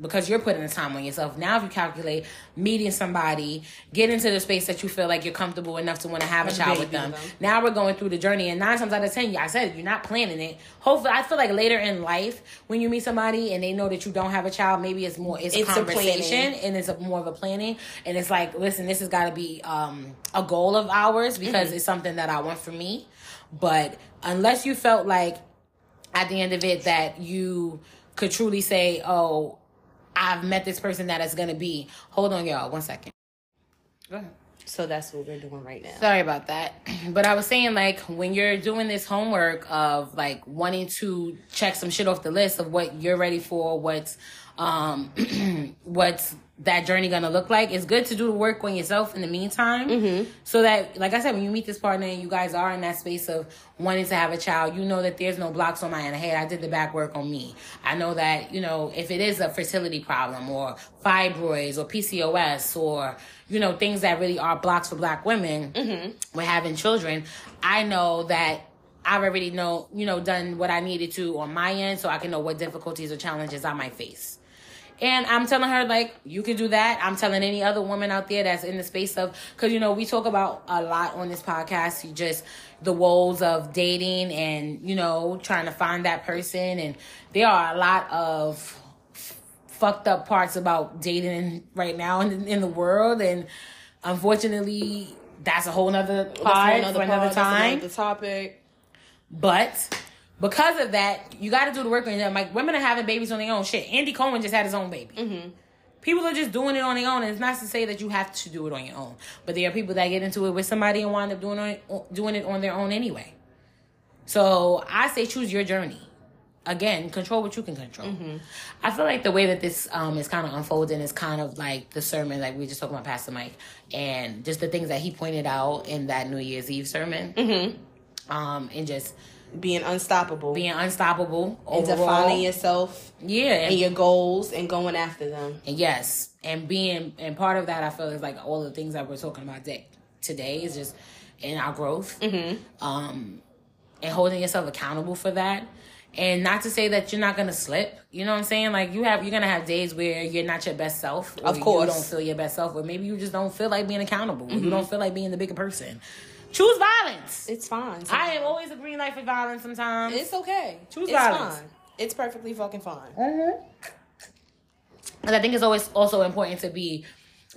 because you're putting the time on yourself. Now if you calculate meeting somebody, get into the space that you feel like you're comfortable enough to want to have a child with them. Now we're going through the journey, and 9 times out of 10, I said you're not planning it. Hopefully, I feel like later in life when you meet somebody and they know that you don't have a child, maybe it's a conversation and it's more of a planning, and it's like, listen, this has got to be a goal of ours because mm-hmm. it's something that I want for me. But unless you felt like at the end of it that you could truly say, oh, I've met this person that it's going to be. Hold on, y'all. 1 second. Go ahead. So that's what we're doing right now. Sorry about that. But I was saying, like, when you're doing this homework of, like, wanting to check some shit off the list of what you're ready for, what's that journey going to look like, it's good to do the work on yourself in the meantime. Mm-hmm. So that, like I said, when you meet this partner and you guys are in that space of wanting to have a child, you know that there's no blocks on my end. Hey, I did the back work on me. I know that, you know, if it is a fertility problem or fibroids or PCOS or, you know, things that really are blocks for Black women mm-hmm. with having children, I know that I've already done what I needed to on my end so I can know what difficulties or challenges I might face. And I'm telling her, like, you can do that. I'm telling any other woman out there that's in the space of, because, you know, we talk about a lot on this podcast, just the woes of dating and, you know, trying to find that person. And there are a lot of fucked up parts about dating right now in the world. And unfortunately, that's a whole nother part for another time. That's another topic. But because of that, you got to do the work on them. Like, women are having babies on their own. Shit, Andy Cohen just had his own baby. Mm-hmm. People are just doing it on their own, and it's not to say that you have to do it on your own. But there are people that get into it with somebody and wind up doing it on their own anyway. So I say choose your journey. Again, control what you can control. Mm-hmm. I feel like the way that this is kind of unfolding is kind of like the sermon, like we just talked about Pastor Mike, and just the things that he pointed out in that New Year's Eve sermon. Mm-hmm. And just being unstoppable overall. And defining yourself, and your goals and going after them. And yes, and part of that I feel is like all the things that we're talking about today is just in our growth, mm-hmm. And holding yourself accountable for that. And not to say that you're not gonna slip, you know what I'm saying? Like you're gonna have days where you're not your best self, of course, you don't feel your best self, or maybe you just don't feel like being accountable, mm-hmm. you don't feel like being the bigger person. Choose violence. It's fine. Sometimes. I am always a green light for violence sometimes. It's okay. Choose violence. Fine. It's perfectly fucking fine. Mm-hmm. And I think it's always also important to be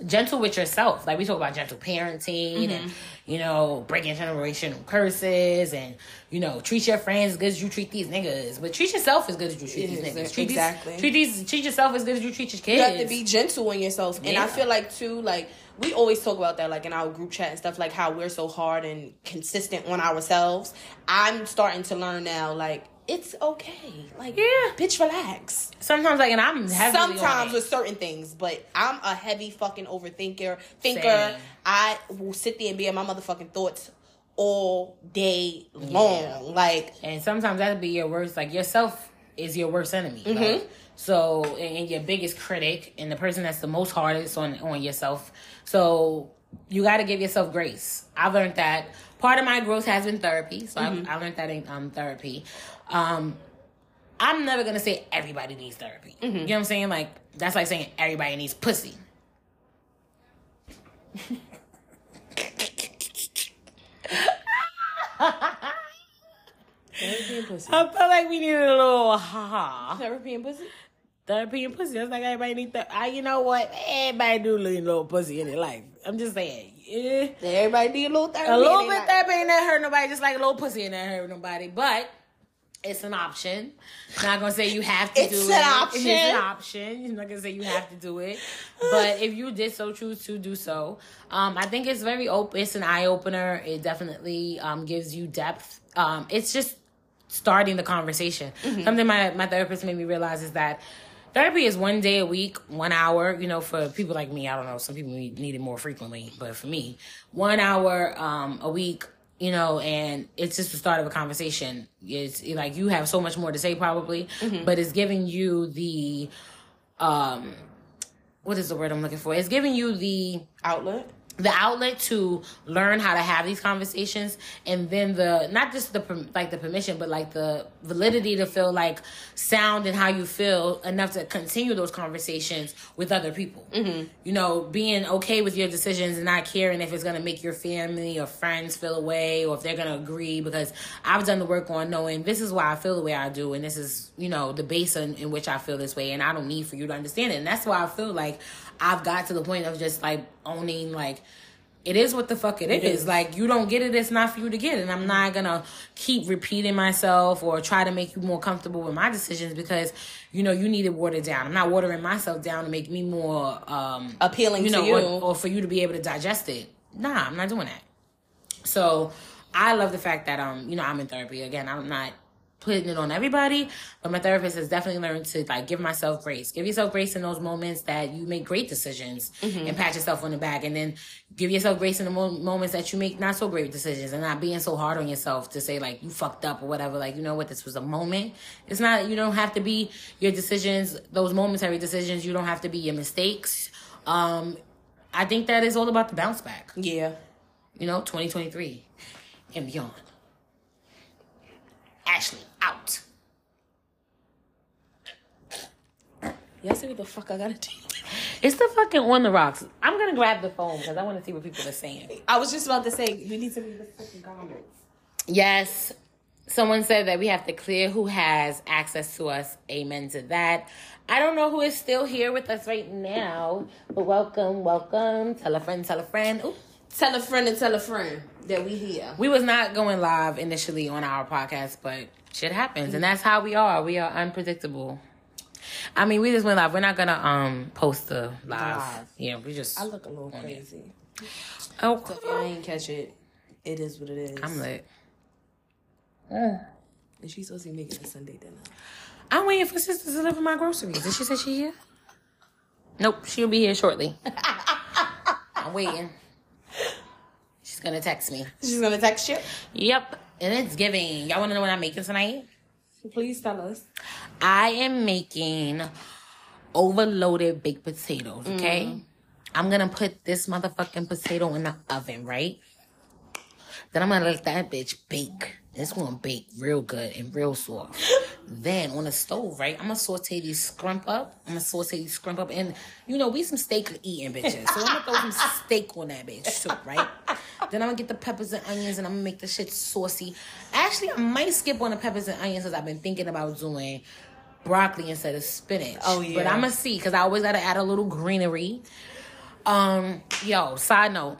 gentle with yourself. Like we talk about gentle parenting mm-hmm. and, you know, breaking generational curses and, you know, treat your friends as good as you treat these niggas. But treat yourself as good as you treat these niggas. Exactly. Treat yourself as good as you treat your kids. You have to be gentle on yourself. Yeah. And I feel like, too, like, we always talk about that, like, in our group chat and stuff, like, how we're so hard and consistent on ourselves. I'm starting to learn now, like, it's okay. Like, bitch, relax. Sometimes, like, and I'm heavy sometimes with certain things, but I'm a heavy fucking overthinker. Same. I will sit there and be in my motherfucking thoughts all day long. Yeah. Like, and sometimes that'll be your worst, like, yourself is your worst enemy. Mm-hmm. Like, so, and your biggest critic and the person that's the most hardest on yourself. So you got to give yourself grace. I learned that. Part of my growth has been therapy. So mm-hmm. I learned that in therapy. I'm never going to say everybody needs therapy. Mm-hmm. You know what I'm saying? Like, that's like saying everybody needs pussy. Therapy and pussy. I felt like we needed a little ha-ha. Therapy and pussy? Therapy and pussy. That's like everybody needs you know what? Everybody do need a little pussy in their life. I'm just saying. Yeah. Everybody need a little therapy. A little bit therapy ain't that hurt nobody. Just like a little pussy ain't that hurt nobody. But it's an option. I'm not going to say you have to do it. It's an option. It's an option. I'm not going to say you have to do it. But if you did so choose to do so, I think it's very open. It's an eye-opener. It definitely gives you depth. It's just starting the conversation. Mm-hmm. Something my therapist made me realize is that Therapy is one day a week, 1 hour, you know, for people like me. I don't know, some people need it more frequently, but for me, 1 hour a week, you know, and it's just the start of a conversation. It's like you have so much more to say probably, mm-hmm. but it's giving you the, what is the word I'm looking for? It's giving you the outlet. The outlet to learn how to have these conversations, and then the not just the like the permission, but like the validity to feel like sound and how you feel enough to continue those conversations with other people. Mm-hmm. You know, being okay with your decisions and not caring if it's gonna make your family or friends feel away or if they're gonna agree. Because I've done the work on knowing this is why I feel the way I do, and this is, you know, the base in which I feel this way, and I don't need for you to understand it. And that's why I feel like I've got to the point of just like owning like it is what the fuck it is. Like, you don't get it, it's not for you to get it. And I'm not gonna keep repeating myself or try to make you more comfortable with my decisions because, you know, you need it watered down. I'm not watering myself down to make me more appealing, you know, to you or for you to be able to digest it. Nah, I'm not doing that. So I love the fact that you know, I'm in therapy. Again, I'm not putting it on everybody, but my therapist has definitely learned to like give myself grace. Give yourself grace in those moments that you make great decisions mm-hmm. and pat yourself on the back, and then give yourself grace in the moments that you make not so great decisions, and not being so hard on yourself to say like you fucked up or whatever. Like, you know what, this was a moment. It's not, you don't have to be your decisions, those momentary decisions. You don't have to be your mistakes. I think that is all about the bounce back. Yeah, you know, 2023 and beyond. Ashley, out. Y'all see what the fuck I gotta do? It's the fucking On the Rocks. I'm gonna grab the phone because I want to see what people are saying. I was just about to say, we need to read the fucking comments. Yes. Someone said that we have to clear who has access to us. Amen to that. I don't know who is still here with us right now, but welcome, welcome. Tell a friend, tell a friend. Ooh. Tell a friend and tell a friend that we here. We was not going live initially on our podcast, but shit happens. And that's how we are. We are unpredictable. I mean, we just went live. We're not going to post the live. Yeah, we just... I look a little crazy. Oh, so if I ain't catch it, it is what it is. I'm lit. And she's supposed to be making a Sunday dinner. I'm waiting for sister to deliver my groceries. Did she say she here? Nope, she'll be here shortly. I'm waiting. She's gonna text me. She's gonna text you? Yep. And it's giving. Y'all wanna know what I'm making tonight? Please tell us. I am making overloaded baked potatoes, okay? Mm. I'm gonna put this motherfucking potato in the oven, right? Then I'm gonna let that bitch bake. It's gonna bake real good and real soft. Then on the stove, right? I'm gonna saute these scrimp up. And you know, we some steak eating bitches. So I'm gonna throw some steak on that bitch too, right? Then I'm gonna get the peppers and onions and I'm gonna make the shit saucy. Actually, I might skip on the peppers and onions because I've been thinking about doing broccoli instead of spinach. Oh, yeah. But I'm gonna see because I always gotta add a little greenery. Yo, side note.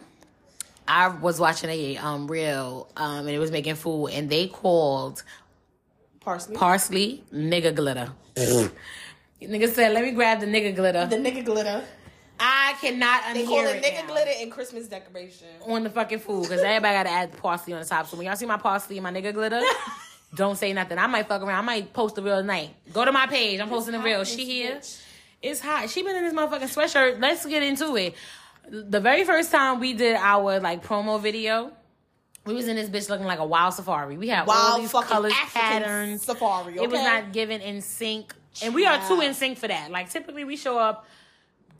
I was watching a reel and it was making food and they called parsley nigga glitter. Nigga said, let me grab the nigga glitter. I cannot unhear it. They call it nigga glitter and Christmas decoration on the fucking food because everybody got to add parsley on the top. So when y'all see my parsley and my nigga glitter, don't say nothing. I might fuck around. I might post the reel tonight. Go to my page. I'm posting the reel. She here. It's hot. She been in this motherfucking sweatshirt. Let's get into it. The very first time we did our like promo video, we was in this bitch looking like a wild safari. We had all these colors, patterns, safari. Okay? It was not given in sync, and we are too in sync for that. Like typically, we show up.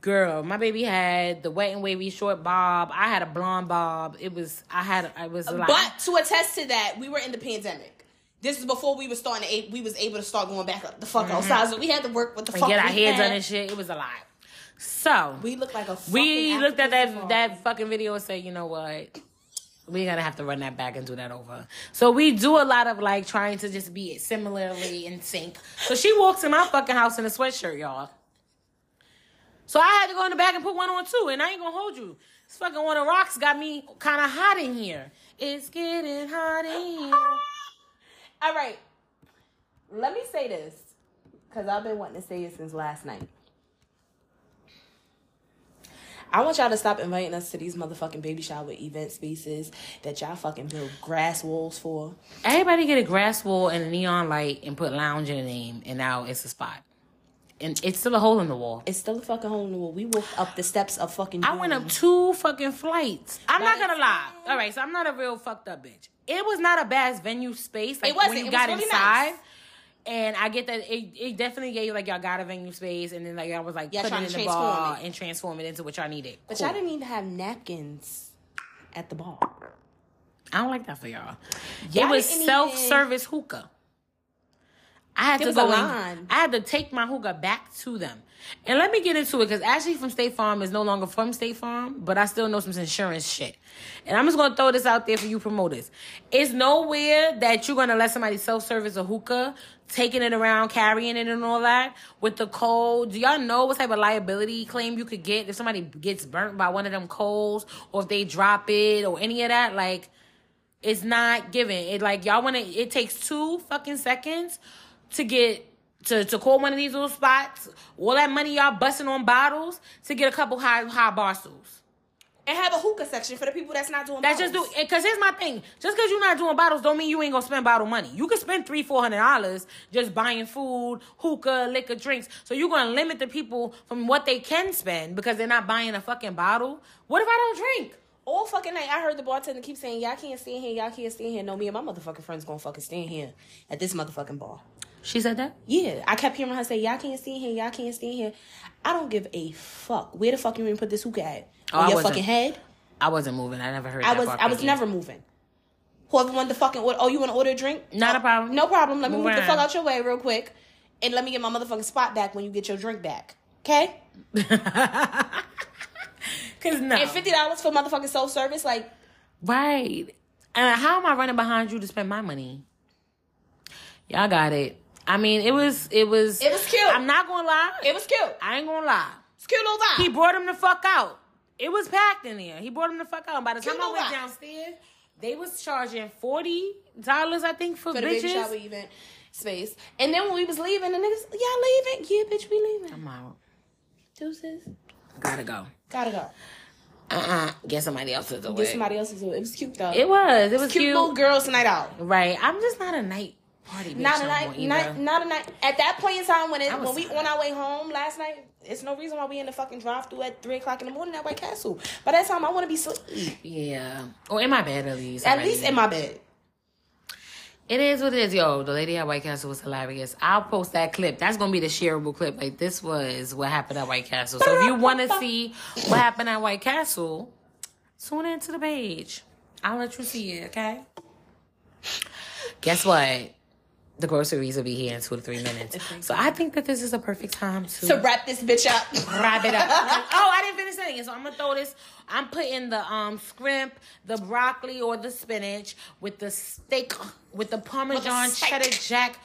Girl, my baby had the wet and wavy short bob. I had a blonde bob. I was. Like, but to attest to that, we were in the pandemic. This is before we were starting. We was able to start going back up the fuck outside. So we had to work with the fuck. And get our hair done and shit. It was a lot. So we look like a fucking we looked at that fucking video and said, you know what, we're gonna have to run that back and do that over. So we do a lot of like trying to just be similarly in sync. So she walks in my fucking house in a sweatshirt, y'all. So I had to go in the back and put one on too, and I ain't gonna hold you. This fucking On the Rocks got me kind of hot in here. It's getting hot in here. All right, let me say this because I've been wanting to say it since last night. I want y'all to stop inviting us to these motherfucking baby shower event spaces that y'all fucking build grass walls for. Everybody get a grass wall and a neon light and put lounge in the name, and now it's a spot. And it's still a hole in the wall. It's still a fucking hole in the wall. We walked up the steps of fucking... I went up 2 fucking flights. I'm not gonna lie. All right, so I'm not a real fucked up bitch. It was not a bad venue space. Like, it wasn't. When you got really inside... Nice. And I get that it definitely gave, like, y'all got a venue space, and then, like, y'all was, like, putting in the bar and transform it into what y'all needed. But cool. Y'all didn't even have napkins at the bar. I don't like that for y'all. It was self-service hookah. I had to take my hookah back to them. And let me get into it, because Ashley from State Farm is no longer from State Farm, but I still know some insurance shit. And I'm just going to throw this out there for you promoters. It's nowhere that you're going to let somebody self-service a hookah, taking it around, carrying it and all that. With the coal, do y'all know what type of liability claim you could get if somebody gets burnt by one of them coals, or if they drop it or any of that? Like, it's not given. It, like, y'all want to, it takes 2 fucking seconds to get to call one of these little spots, all that money y'all busting on bottles to get a couple high bar stools. And have a hookah section for the people that's not doing bottles. That just do, because here's my thing. Just because you're not doing bottles don't mean you ain't going to spend bottle money. You can spend $300-$400 just buying food, hookah, liquor, drinks. So you're going to limit the people from what they can spend because they're not buying a fucking bottle. What if I don't drink? All fucking night, I heard the bartender keep saying, y'all can't stay in here, y'all can't stay in here. No, me and my motherfucking friend's going to fucking stay in here at this motherfucking bar. She said that? Yeah. I kept hearing her say, y'all can't stay in here, y'all can't stay in here. I don't give a fuck. Where the fuck you even put this hookah at? On your fucking head? I wasn't moving. I never heard that. I was never moving. Whoever wanted to fucking order, you want to order a drink? Not a problem. No problem. Let me move the fuck out your way real quick. And let me get my motherfucking spot back when you get your drink back. Okay? Cause no. And $50 for motherfucking self-service, like. Right. And how am I running behind you to spend my money? Y'all got it. I mean, it was cute. I'm not gonna lie. It was cute. I ain't gonna lie. It's cute little vibe. He brought him the fuck out. It was packed in there. He brought him the fuck out. And by the time I went downstairs, they was charging $40, I think, for bitches. The baby shower event space. And then when we was leaving, the niggas, y'all leaving? Yeah, bitch, we leaving. I'm out. Deuces. Gotta go. Get somebody else to do it. It was cute though. It was cute. Cute little girls' night out. Right. I'm just not a night. Party bitch, not a night. At that point in time, when we on our way home last night, it's no reason why we in the fucking drive-thru at 3:00 in the morning at White Castle. By that time, I want to be sleep. Yeah, or in my bed at least. At least in my bed. It is what it is, yo. The lady at White Castle was hilarious. I'll post that clip. That's gonna be the shareable clip. Like, this was what happened at White Castle. So if you want to see what happened at White Castle, tune into the page. I'll let you see it. Okay. Guess what? The groceries will be here in 2 to 3 minutes. So I think that this is a perfect time to wrap this bitch up. Wrap it up. Oh, I didn't finish saying it. So I'm going to throw this. I'm putting the scrimp, the broccoli or the spinach with the steak, with the Parmesan cheddar jack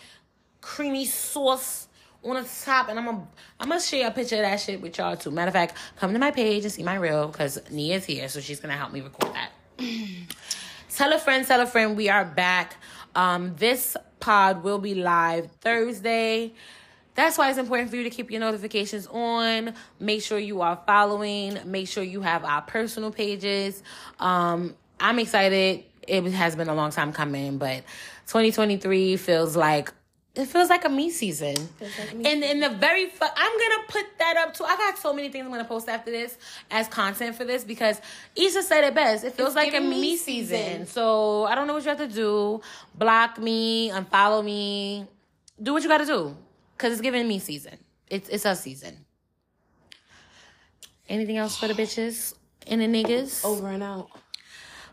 creamy sauce on the top. And I'm gonna share a picture of that shit with y'all too. Matter of fact, come to my page and see my reel because Nia's here. So she's going to help me record that. Tell a friend. We are back. This pod will be live Thursday. That's why it's important for you to keep your notifications on. Make sure you are following. Make sure you have our personal pages. I'm excited. It has been a long time coming, but 2023 feels like a me season. I'm going to put that up too. I got so many things I'm going to post after this as content for this because Issa said it best. It feels like a me season. So I don't know what you have to do. Block me, unfollow me. Do what you got to do because it's giving me season. It's our season. Anything else for the bitches and the niggas? Over and out.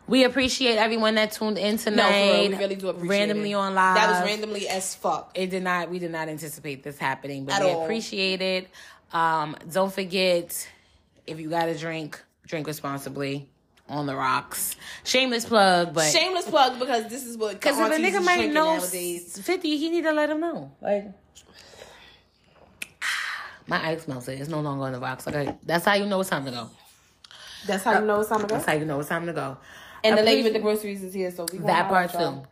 We appreciate everyone that tuned in tonight. No, for real, we really do appreciate randomly it. On live. That was randomly as fuck. We did not anticipate this happening, but we appreciate it. Don't forget, if you got a drink, drink responsibly. On the rocks. Shameless plug because this is what. Because if a nigga might know nowadays. 50, he need to let him know. Like, my Ike smells it. It's no longer on the rocks. Okay, that's how you know it's time to go. That's how you know it's time to go. And the lady with the groceries is here, so we going that part too.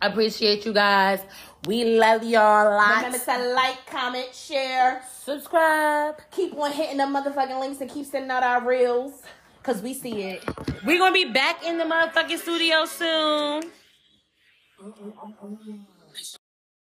Appreciate you guys. We love y'all a lot. Remember to like, comment, share, subscribe. Keep on hitting the motherfucking links and keep sending out our reels because we see it. We're gonna be back in the motherfucking studio soon.